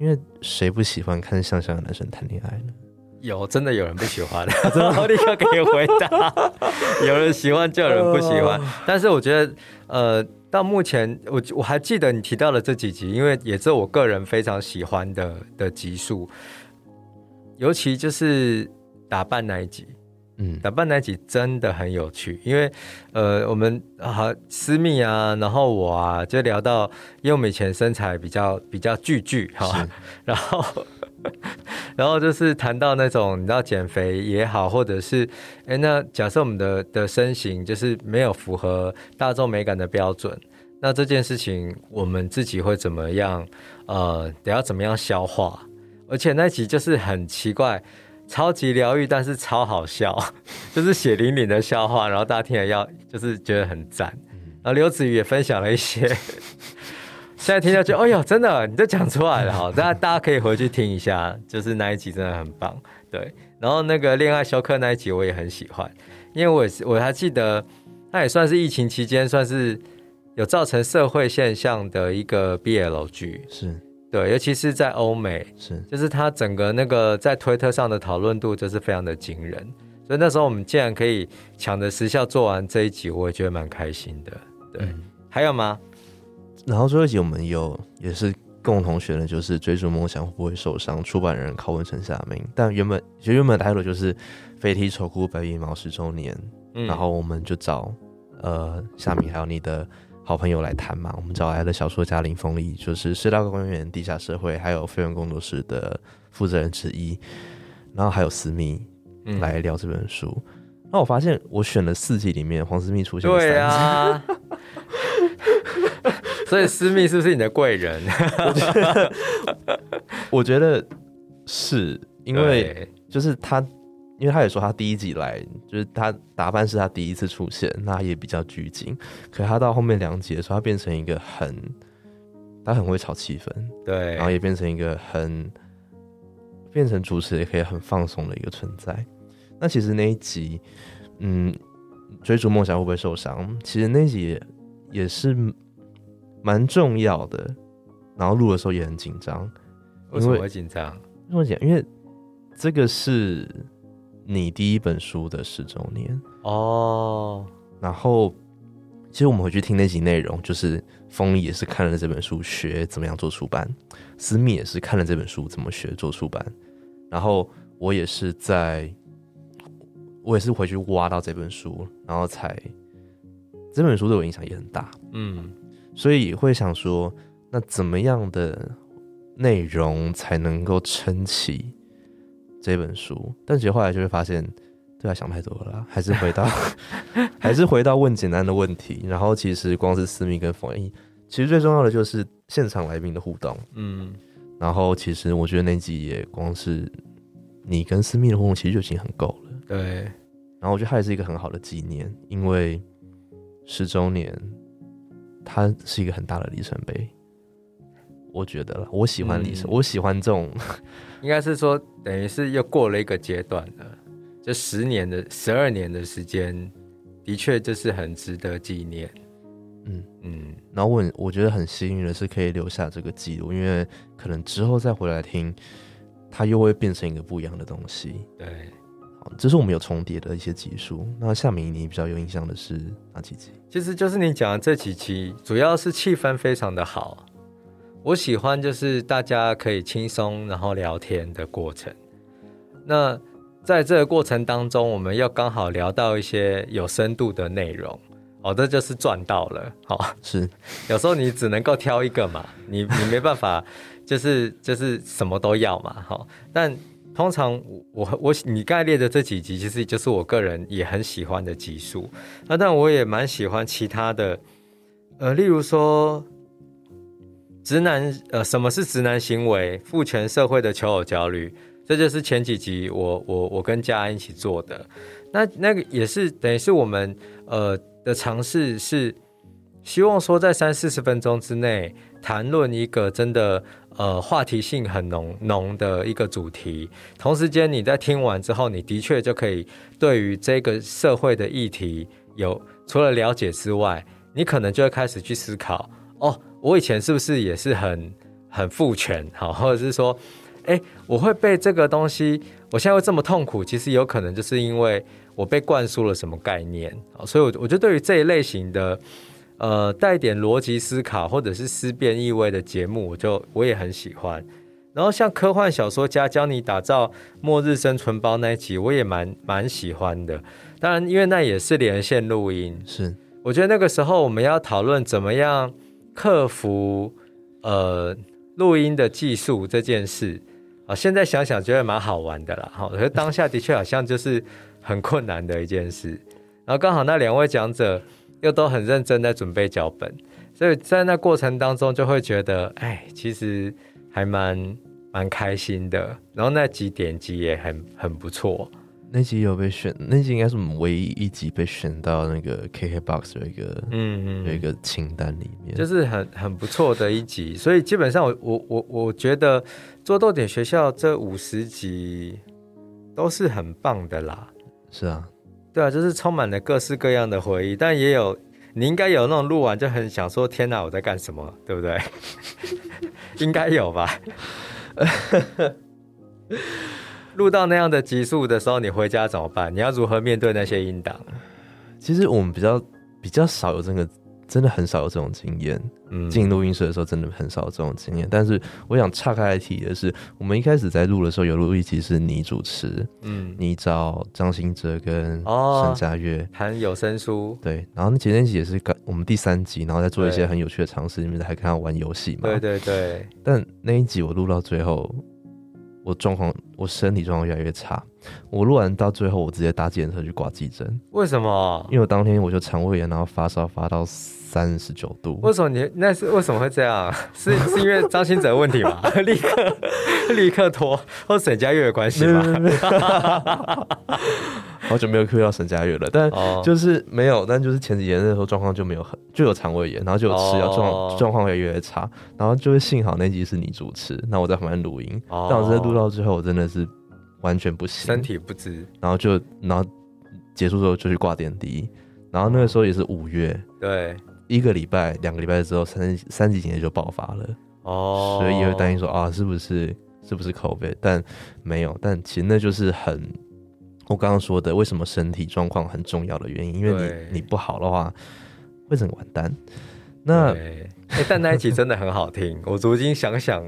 因为谁不喜欢看像像的男生谈恋爱呢？有，真的有人不喜欢的，然后立刻可以回答。有人喜欢就有人不喜欢，但是我觉得，呃，到目前 我, 我还记得你提到的这几集，因为也是我个人非常喜欢的的集数，尤其就是打扮那一集。嗯，打扮那一集真的很有趣，因为呃，我们啊思密啊，然后我啊就聊到，因为我们以前身材比较比较巨巨哈，然后。然后就是谈到那种你知道减肥也好，或者是那假设我们 的, 的身形就是没有符合大众美感的标准，那这件事情我们自己会怎么样呃，得要怎么样消化。而且那集就是很奇怪，超级疗愈，但是超好笑，就是血淋淋的笑话，然后大家听了要就是觉得很赞。然后刘子瑜也分享了一些现在听到觉得哎呦真的你就讲出来了，好，大家可以回去听一下，就是那一集真的很棒。对，然后那个恋爱休克那一集我也很喜欢，因为 我, 我还记得那也算是疫情期间算是有造成社会现象的一个 B L 剧，是对，尤其是在欧美，是就是它整个那个在推特上的讨论度就是非常的惊人，所以那时候我们竟然可以抢着时效做完这一集，我也觉得蛮开心的。对、嗯，还有吗？然后最后一集我们有也是共同选的就是追逐梦想会不会受伤，出版人靠问陈夏明，但原本其实原本的 title 就是飞踢丑哭白羽毛十周年、嗯、然后我们就找呃夏明还有你的好朋友来谈嘛，我们找来的小说家林凤丽，就是师大官员地下社会还有飞文工作室的负责人之一，然后还有思密来聊这本书。那、嗯、我发现我选了四集里面黄思密出现了三集，对啊所以思密是不是你的贵人我觉得, 我觉得是，因为就是他，因为他也说他第一集来就是他打扮是他第一次出现，那他也比较拘谨，可是他到后面两集的时候他变成一个很他很会炒气氛，对，然后也变成一个很变成主持也可以很放松的一个存在。那其实那一集嗯，追逐梦想会不会受伤，其实那一集 也, 也是蛮重要的，然后录的时候也很紧张。为什么会紧张？因为因为这个是你第一本书的十周年哦，然后其实我们回去听那集内容，就是风力也是看了这本书学怎么样做出版，思密也是看了这本书怎么学做出版，然后我也是在我也是回去挖到这本书，然后才这本书对我影响也很大，嗯，所以会想说那怎么样的内容才能够撑起这本书。但其实后来就会发现对啊，想太多了啦，还是回到还是回到问简单的问题。然后其实光是思密跟冯毅，其实最重要的就是现场来宾的互动，嗯，然后其实我觉得那集也光是你跟思密的互动其实就已经很够了，对，然后我觉得它也是一个很好的纪念，因为十周年它是一个很大的里程碑，我觉得啦，我喜欢历史、嗯、我喜欢这种应该是说等于是又过了一个阶段了，这十年的十二年的时间的确就是很值得纪念。嗯嗯，然后 我, 我觉得很幸运的是可以留下这个记录，因为可能之后再回来听它又会变成一个不一样的东西。对，这是我们有重叠的一些集数。那夏明你比较有印象的是哪几集？其实就是你讲的这几集，主要是气氛非常的好，我喜欢就是大家可以轻松然后聊天的过程。那在这个过程当中我们又刚好聊到一些有深度的内容，哦，这就是赚到了。哦，是有时候你只能够挑一个嘛，你你没办法就是就是什么都要嘛。哦，但通常我我你刚才列的这几集其实就是我个人也很喜欢的集数。那但我也蛮喜欢其他的，呃，例如说直男，呃，什么是直男行为，父权社会的求偶焦虑，这就是前几集我我我跟家安一起做的。那那个也是等于是我们呃的尝试，是希望说在三四十分钟之内谈论一个真的呃话题性很浓浓的一个主题，同时间你在听完之后你的确就可以对于这个社会的议题有除了了解之外，你可能就会开始去思考，哦，我以前是不是也是很很父权，好，或者是说哎，我会被这个东西我现在会这么痛苦，其实有可能就是因为我被灌输了什么概念。所以我就对于这一类型的呃，带点逻辑思考或者是思辨意味的节目，我就我也很喜欢。然后像科幻小说家教你打造末日生存包那一集，我也蛮蛮喜欢的。当然因为那也是连线录音，是我觉得那个时候我们要讨论怎么样克服呃录音的技术这件事，啊，现在想想觉得蛮好玩的啦，可是当下的确好像就是很困难的一件事。然后刚好那两位讲者又都很认真在准备脚本，所以在那过程当中就会觉得哎，其实还蛮蛮开心的，然后那集点击也很很不错。那集有被选，那集应该是我们唯一一集被选到那个 K K B O X 有一个、嗯嗯、有一个清单里面，就是很很不错的一集。所以基本上我我我我觉得做逗点学校这五十集都是很棒的啦。是啊，对啊，就是充满了各式各样的回忆，但也有你应该有那种录完就很想说天哪我在干什么，对不对？应该有吧。录到那样的集数的时候，你回家怎么办？你要如何面对那些音档？其实我们比较比较少有这个，真的很少有这种经验。嗯，进录音室的时候真的很少有这种经验。但是我想岔开来提的是，我们一开始在录的时候有录一集是你主持，嗯，你找张信哲跟沈佳悦谈有声书，对。然后那前集也是我们第三集，然后再做一些很有趣的尝试，你们还看他玩游戏嘛？对对对。但那一集我录到最后。我状况，我身体状况越来越差。我录完到最后，我直接搭计程车去挂急诊。为什么？因为我当天我就肠胃炎，然后发烧发到三十九度。为什么你那是为什么会这样？是是因为张信哲问题吗？立刻立刻拖，和沈佳悦有关系吗？好久没有 Q 到沈佳悦了，但就是没有，但就是前几天那时候状况就没有很，就有肠胃炎，然后就有吃药，状状况也越来越差，然后就是幸好那集是你主持，那我在旁边录音，哦、但我真的录到之后，我真的是完全不行，身体不支，然后就然后结束之后就去挂点滴，然后那个时候也是五月，对，一个礼拜、两个礼拜之后，三三级警戒就爆发了，哦，所以也会担心说啊，是不是是不是 COVID？ 但没有，但其实那就是很。我刚刚说的为什么身体状况很重要的原因，因为 你, 你不好的话会很完蛋。那、欸、但那一集真的很好听，我如今想想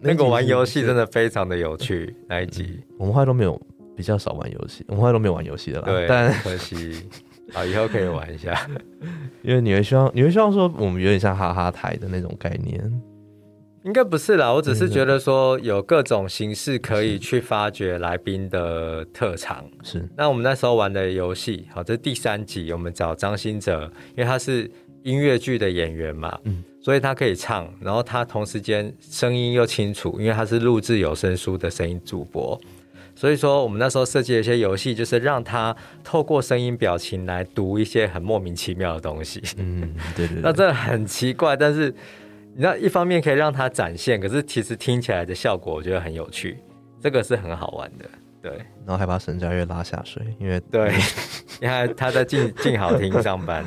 那个玩游戏真的非常的有趣。那一集、嗯、我们后来都没有，比较少玩游戏，我们后来都没有玩游戏的啦。对，但可惜好以后可以玩一下。因为你会希望你会希望说我们有点像哈哈台的那种概念，应该不是啦，我只是觉得说有各种形式可以去发掘来宾的特长。是，那我们那时候玩的游戏，好，这是第三集，我们找张信哲，因为他是音乐剧的演员嘛，嗯，所以他可以唱，然后他同时间声音又清楚，因为他是录制有声书的声音主播，所以说我们那时候设计了一些游戏，就是让他透过声音表情来读一些很莫名其妙的东西。嗯，对对对，那这很奇怪，但是。那一方面可以让它展现，可是其实听起来的效果我觉得很有趣，这个是很好玩的，对。然后还把沈佳悦拉下水，因为对，因为他在静好听上班。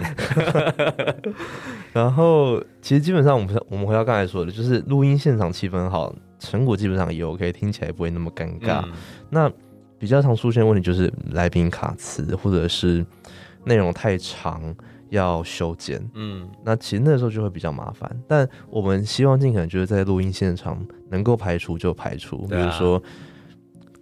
然后其实基本上我们我们回到刚才说的，就是录音现场气氛好，成果基本上也 OK， 听起来不会那么尴尬。嗯、那比较常出现的问题就是来宾卡词，或者是内容太长。要修剪，嗯，那其实那时候就会比较麻烦，但我们希望尽可能就是在录音现场能够排除就排除，比如说、啊、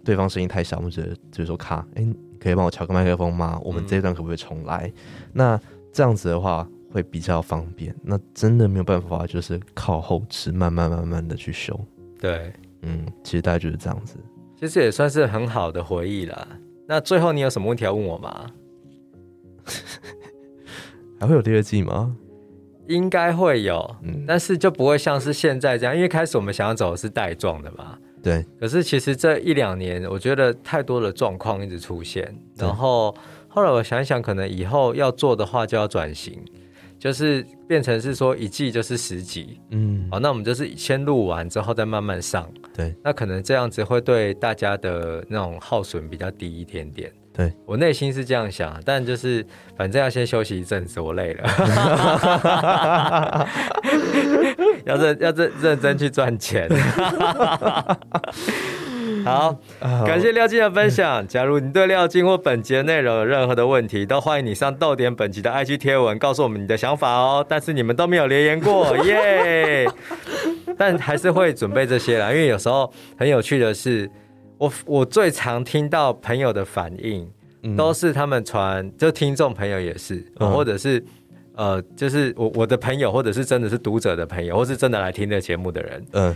对方声音太小，我们觉得就是说卡，哎、欸，可以帮我调个麦克风吗？我们这一段可不可以重来？嗯、那这样子的话会比较方便。那真的没有办法，就是靠后置慢慢慢慢的去修。对，嗯，其实大概就是这样子。其实也算是很好的回忆啦。那最后你有什么问题要问我吗？还会有第二季吗？应该会有、嗯、但是就不会像是现在这样，因为开始我们想要走的是带状的嘛，对。可是其实这一两年我觉得太多的状况一直出现，然后后来我想一想，可能以后要做的话就要转型，就是变成是说一季就是十集，嗯，好，那我们就是先录完之后再慢慢上，对。那可能这样子会对大家的那种耗损比较低一点点，对，我内心是这样想，但就是反正要先休息一阵子，我累了，要认要认认真去赚钱。好，感谢廖靖的分享。假如你对廖靖或本集的内容有任何的问题，都欢迎你上逗点本集的 I G 贴文告诉我们你的想法哦。但是你们都没有留言过，耶！但还是会准备这些啦，因为有时候很有趣的是。我, 我最常听到朋友的反应、嗯、都是他们传，就听众朋友也是、嗯、或者是呃，就是 我, 我的朋友，或者是真的是读者的朋友，或是真的来听这节目的人，嗯，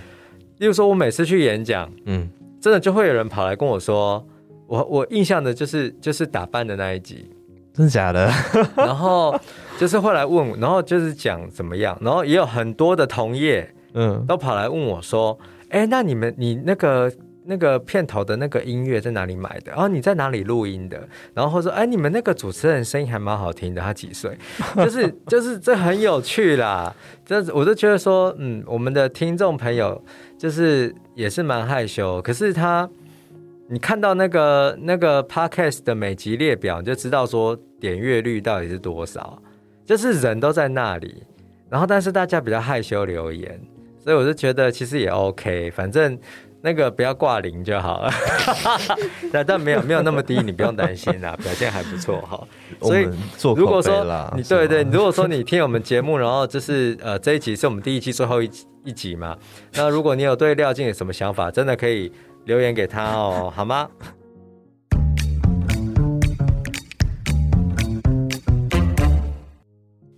例如说我每次去演讲，嗯，真的就会有人跑来跟我说，我我印象的就是就是打扮的那一集，真的假的？然后就是会来问，然后就是讲怎么样，然后也有很多的同业，嗯，都跑来问我说，哎、欸，那你们你那个那个片头的那个音乐在哪里买的？然后你在哪里录音的？然后说，哎、欸，你们那个主持人声音还蛮好听的，他几岁？就是就是这很有趣啦，这我就觉得说，嗯，我们的听众朋友就是也是蛮害羞，可是他。你看到那个那个 podcast 的每集列表，你就知道说点阅率到底是多少，就是人都在那里，然后但是大家比较害羞留言，所以我就觉得其实也 OK， 反正那个不要挂零就好了。但没有没有那么低，你不用担心啦，表现还不错哈。所以如果说你对对，如果说你听我们节目，然后就是呃这一集是我们第一季最后一一集嘛，那如果你有对廖靖有什么想法，真的可以。留言给他哦，好吗？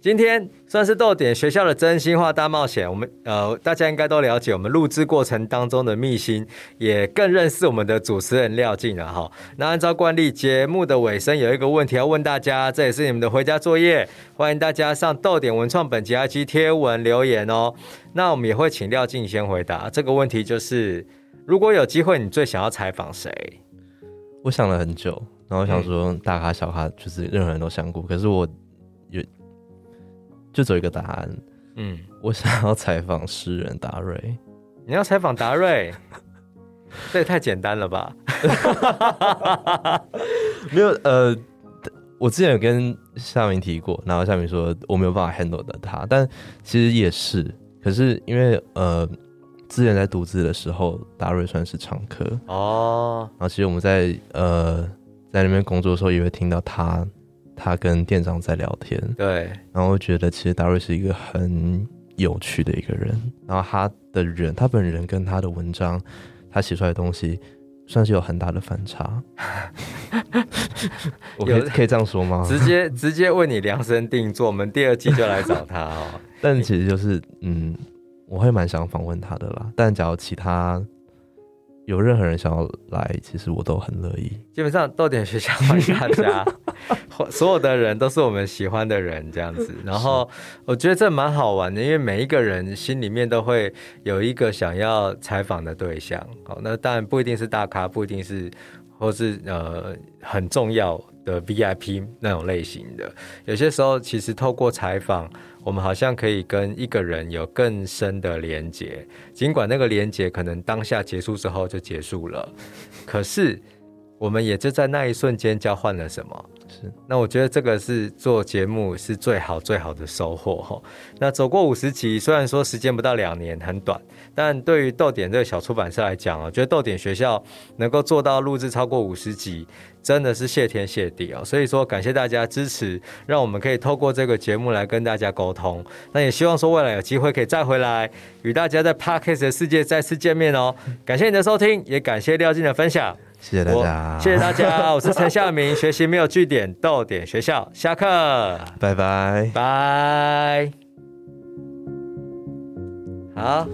今天算是逗点学校的真心话大冒险，我们呃大家应该都了解我们录制过程当中的秘辛，也更认识我们的主持人廖靖了哈。那按照惯例，节目的尾声有一个问题要问大家，这也是你们的回家作业，欢迎大家上逗点文创本集 I G 贴文留言哦。那我们也会请廖靖先回答这个问题，就是。如果有机会，你最想要采访谁？我想了很久，然后我想说大咖小咖，就是任何人都想过，可是我有就只有一个答案。嗯，我想要采访诗人达瑞。你要采访达瑞？这也太简单了吧？没有，呃，我之前有跟夏明提过，然后夏明说我没有办法 handle 的他，但其实也是，可是因为呃。之前在独自的时候，达瑞算是常客哦。然后其实我们在呃在那边工作的时候，也会听到他他跟店长在聊天。对，然后觉得其实达瑞是一个很有趣的一个人。然后他的人，他本人跟他的文章，他写出来的东西，算是有很大的反差。我可以可以这样说吗？直接直接为你量身定做，我们第二季就来找他哦。但其实就是嗯。我会蛮想访问他的啦，但假如其他有任何人想要来，其实我都很乐意。基本上逗点学校欢迎大家，所有的人都是我们喜欢的人这样子。然后我觉得这蛮好玩的，因为每一个人心里面都会有一个想要采访的对象。好，那当然不一定是大咖，不一定是或是呃很重要的 V I P 那种类型的。有些时候其实透过采访。我们好像可以跟一个人有更深的连结，尽管那个连结可能当下结束之后就结束了，可是我们也就在那一瞬间交换了什么。是，那我觉得这个是做节目是最好最好的收获。那走过五十集，虽然说时间不到两年，很短，但对于逗点这个小出版社来讲，我觉得逗点学校能够做到录制超过五十集。真的是谢天谢地哦，所以说感谢大家支持，让我们可以透过这个节目来跟大家沟通。那也希望说未来有机会可以再回来与大家在 Podcast 的世界再次见面哦。感谢你的收听，也感谢廖靖的分享，谢谢大家，谢谢大家。我是陈夏民，学习没有据点，逗点学校下课，拜拜拜。好。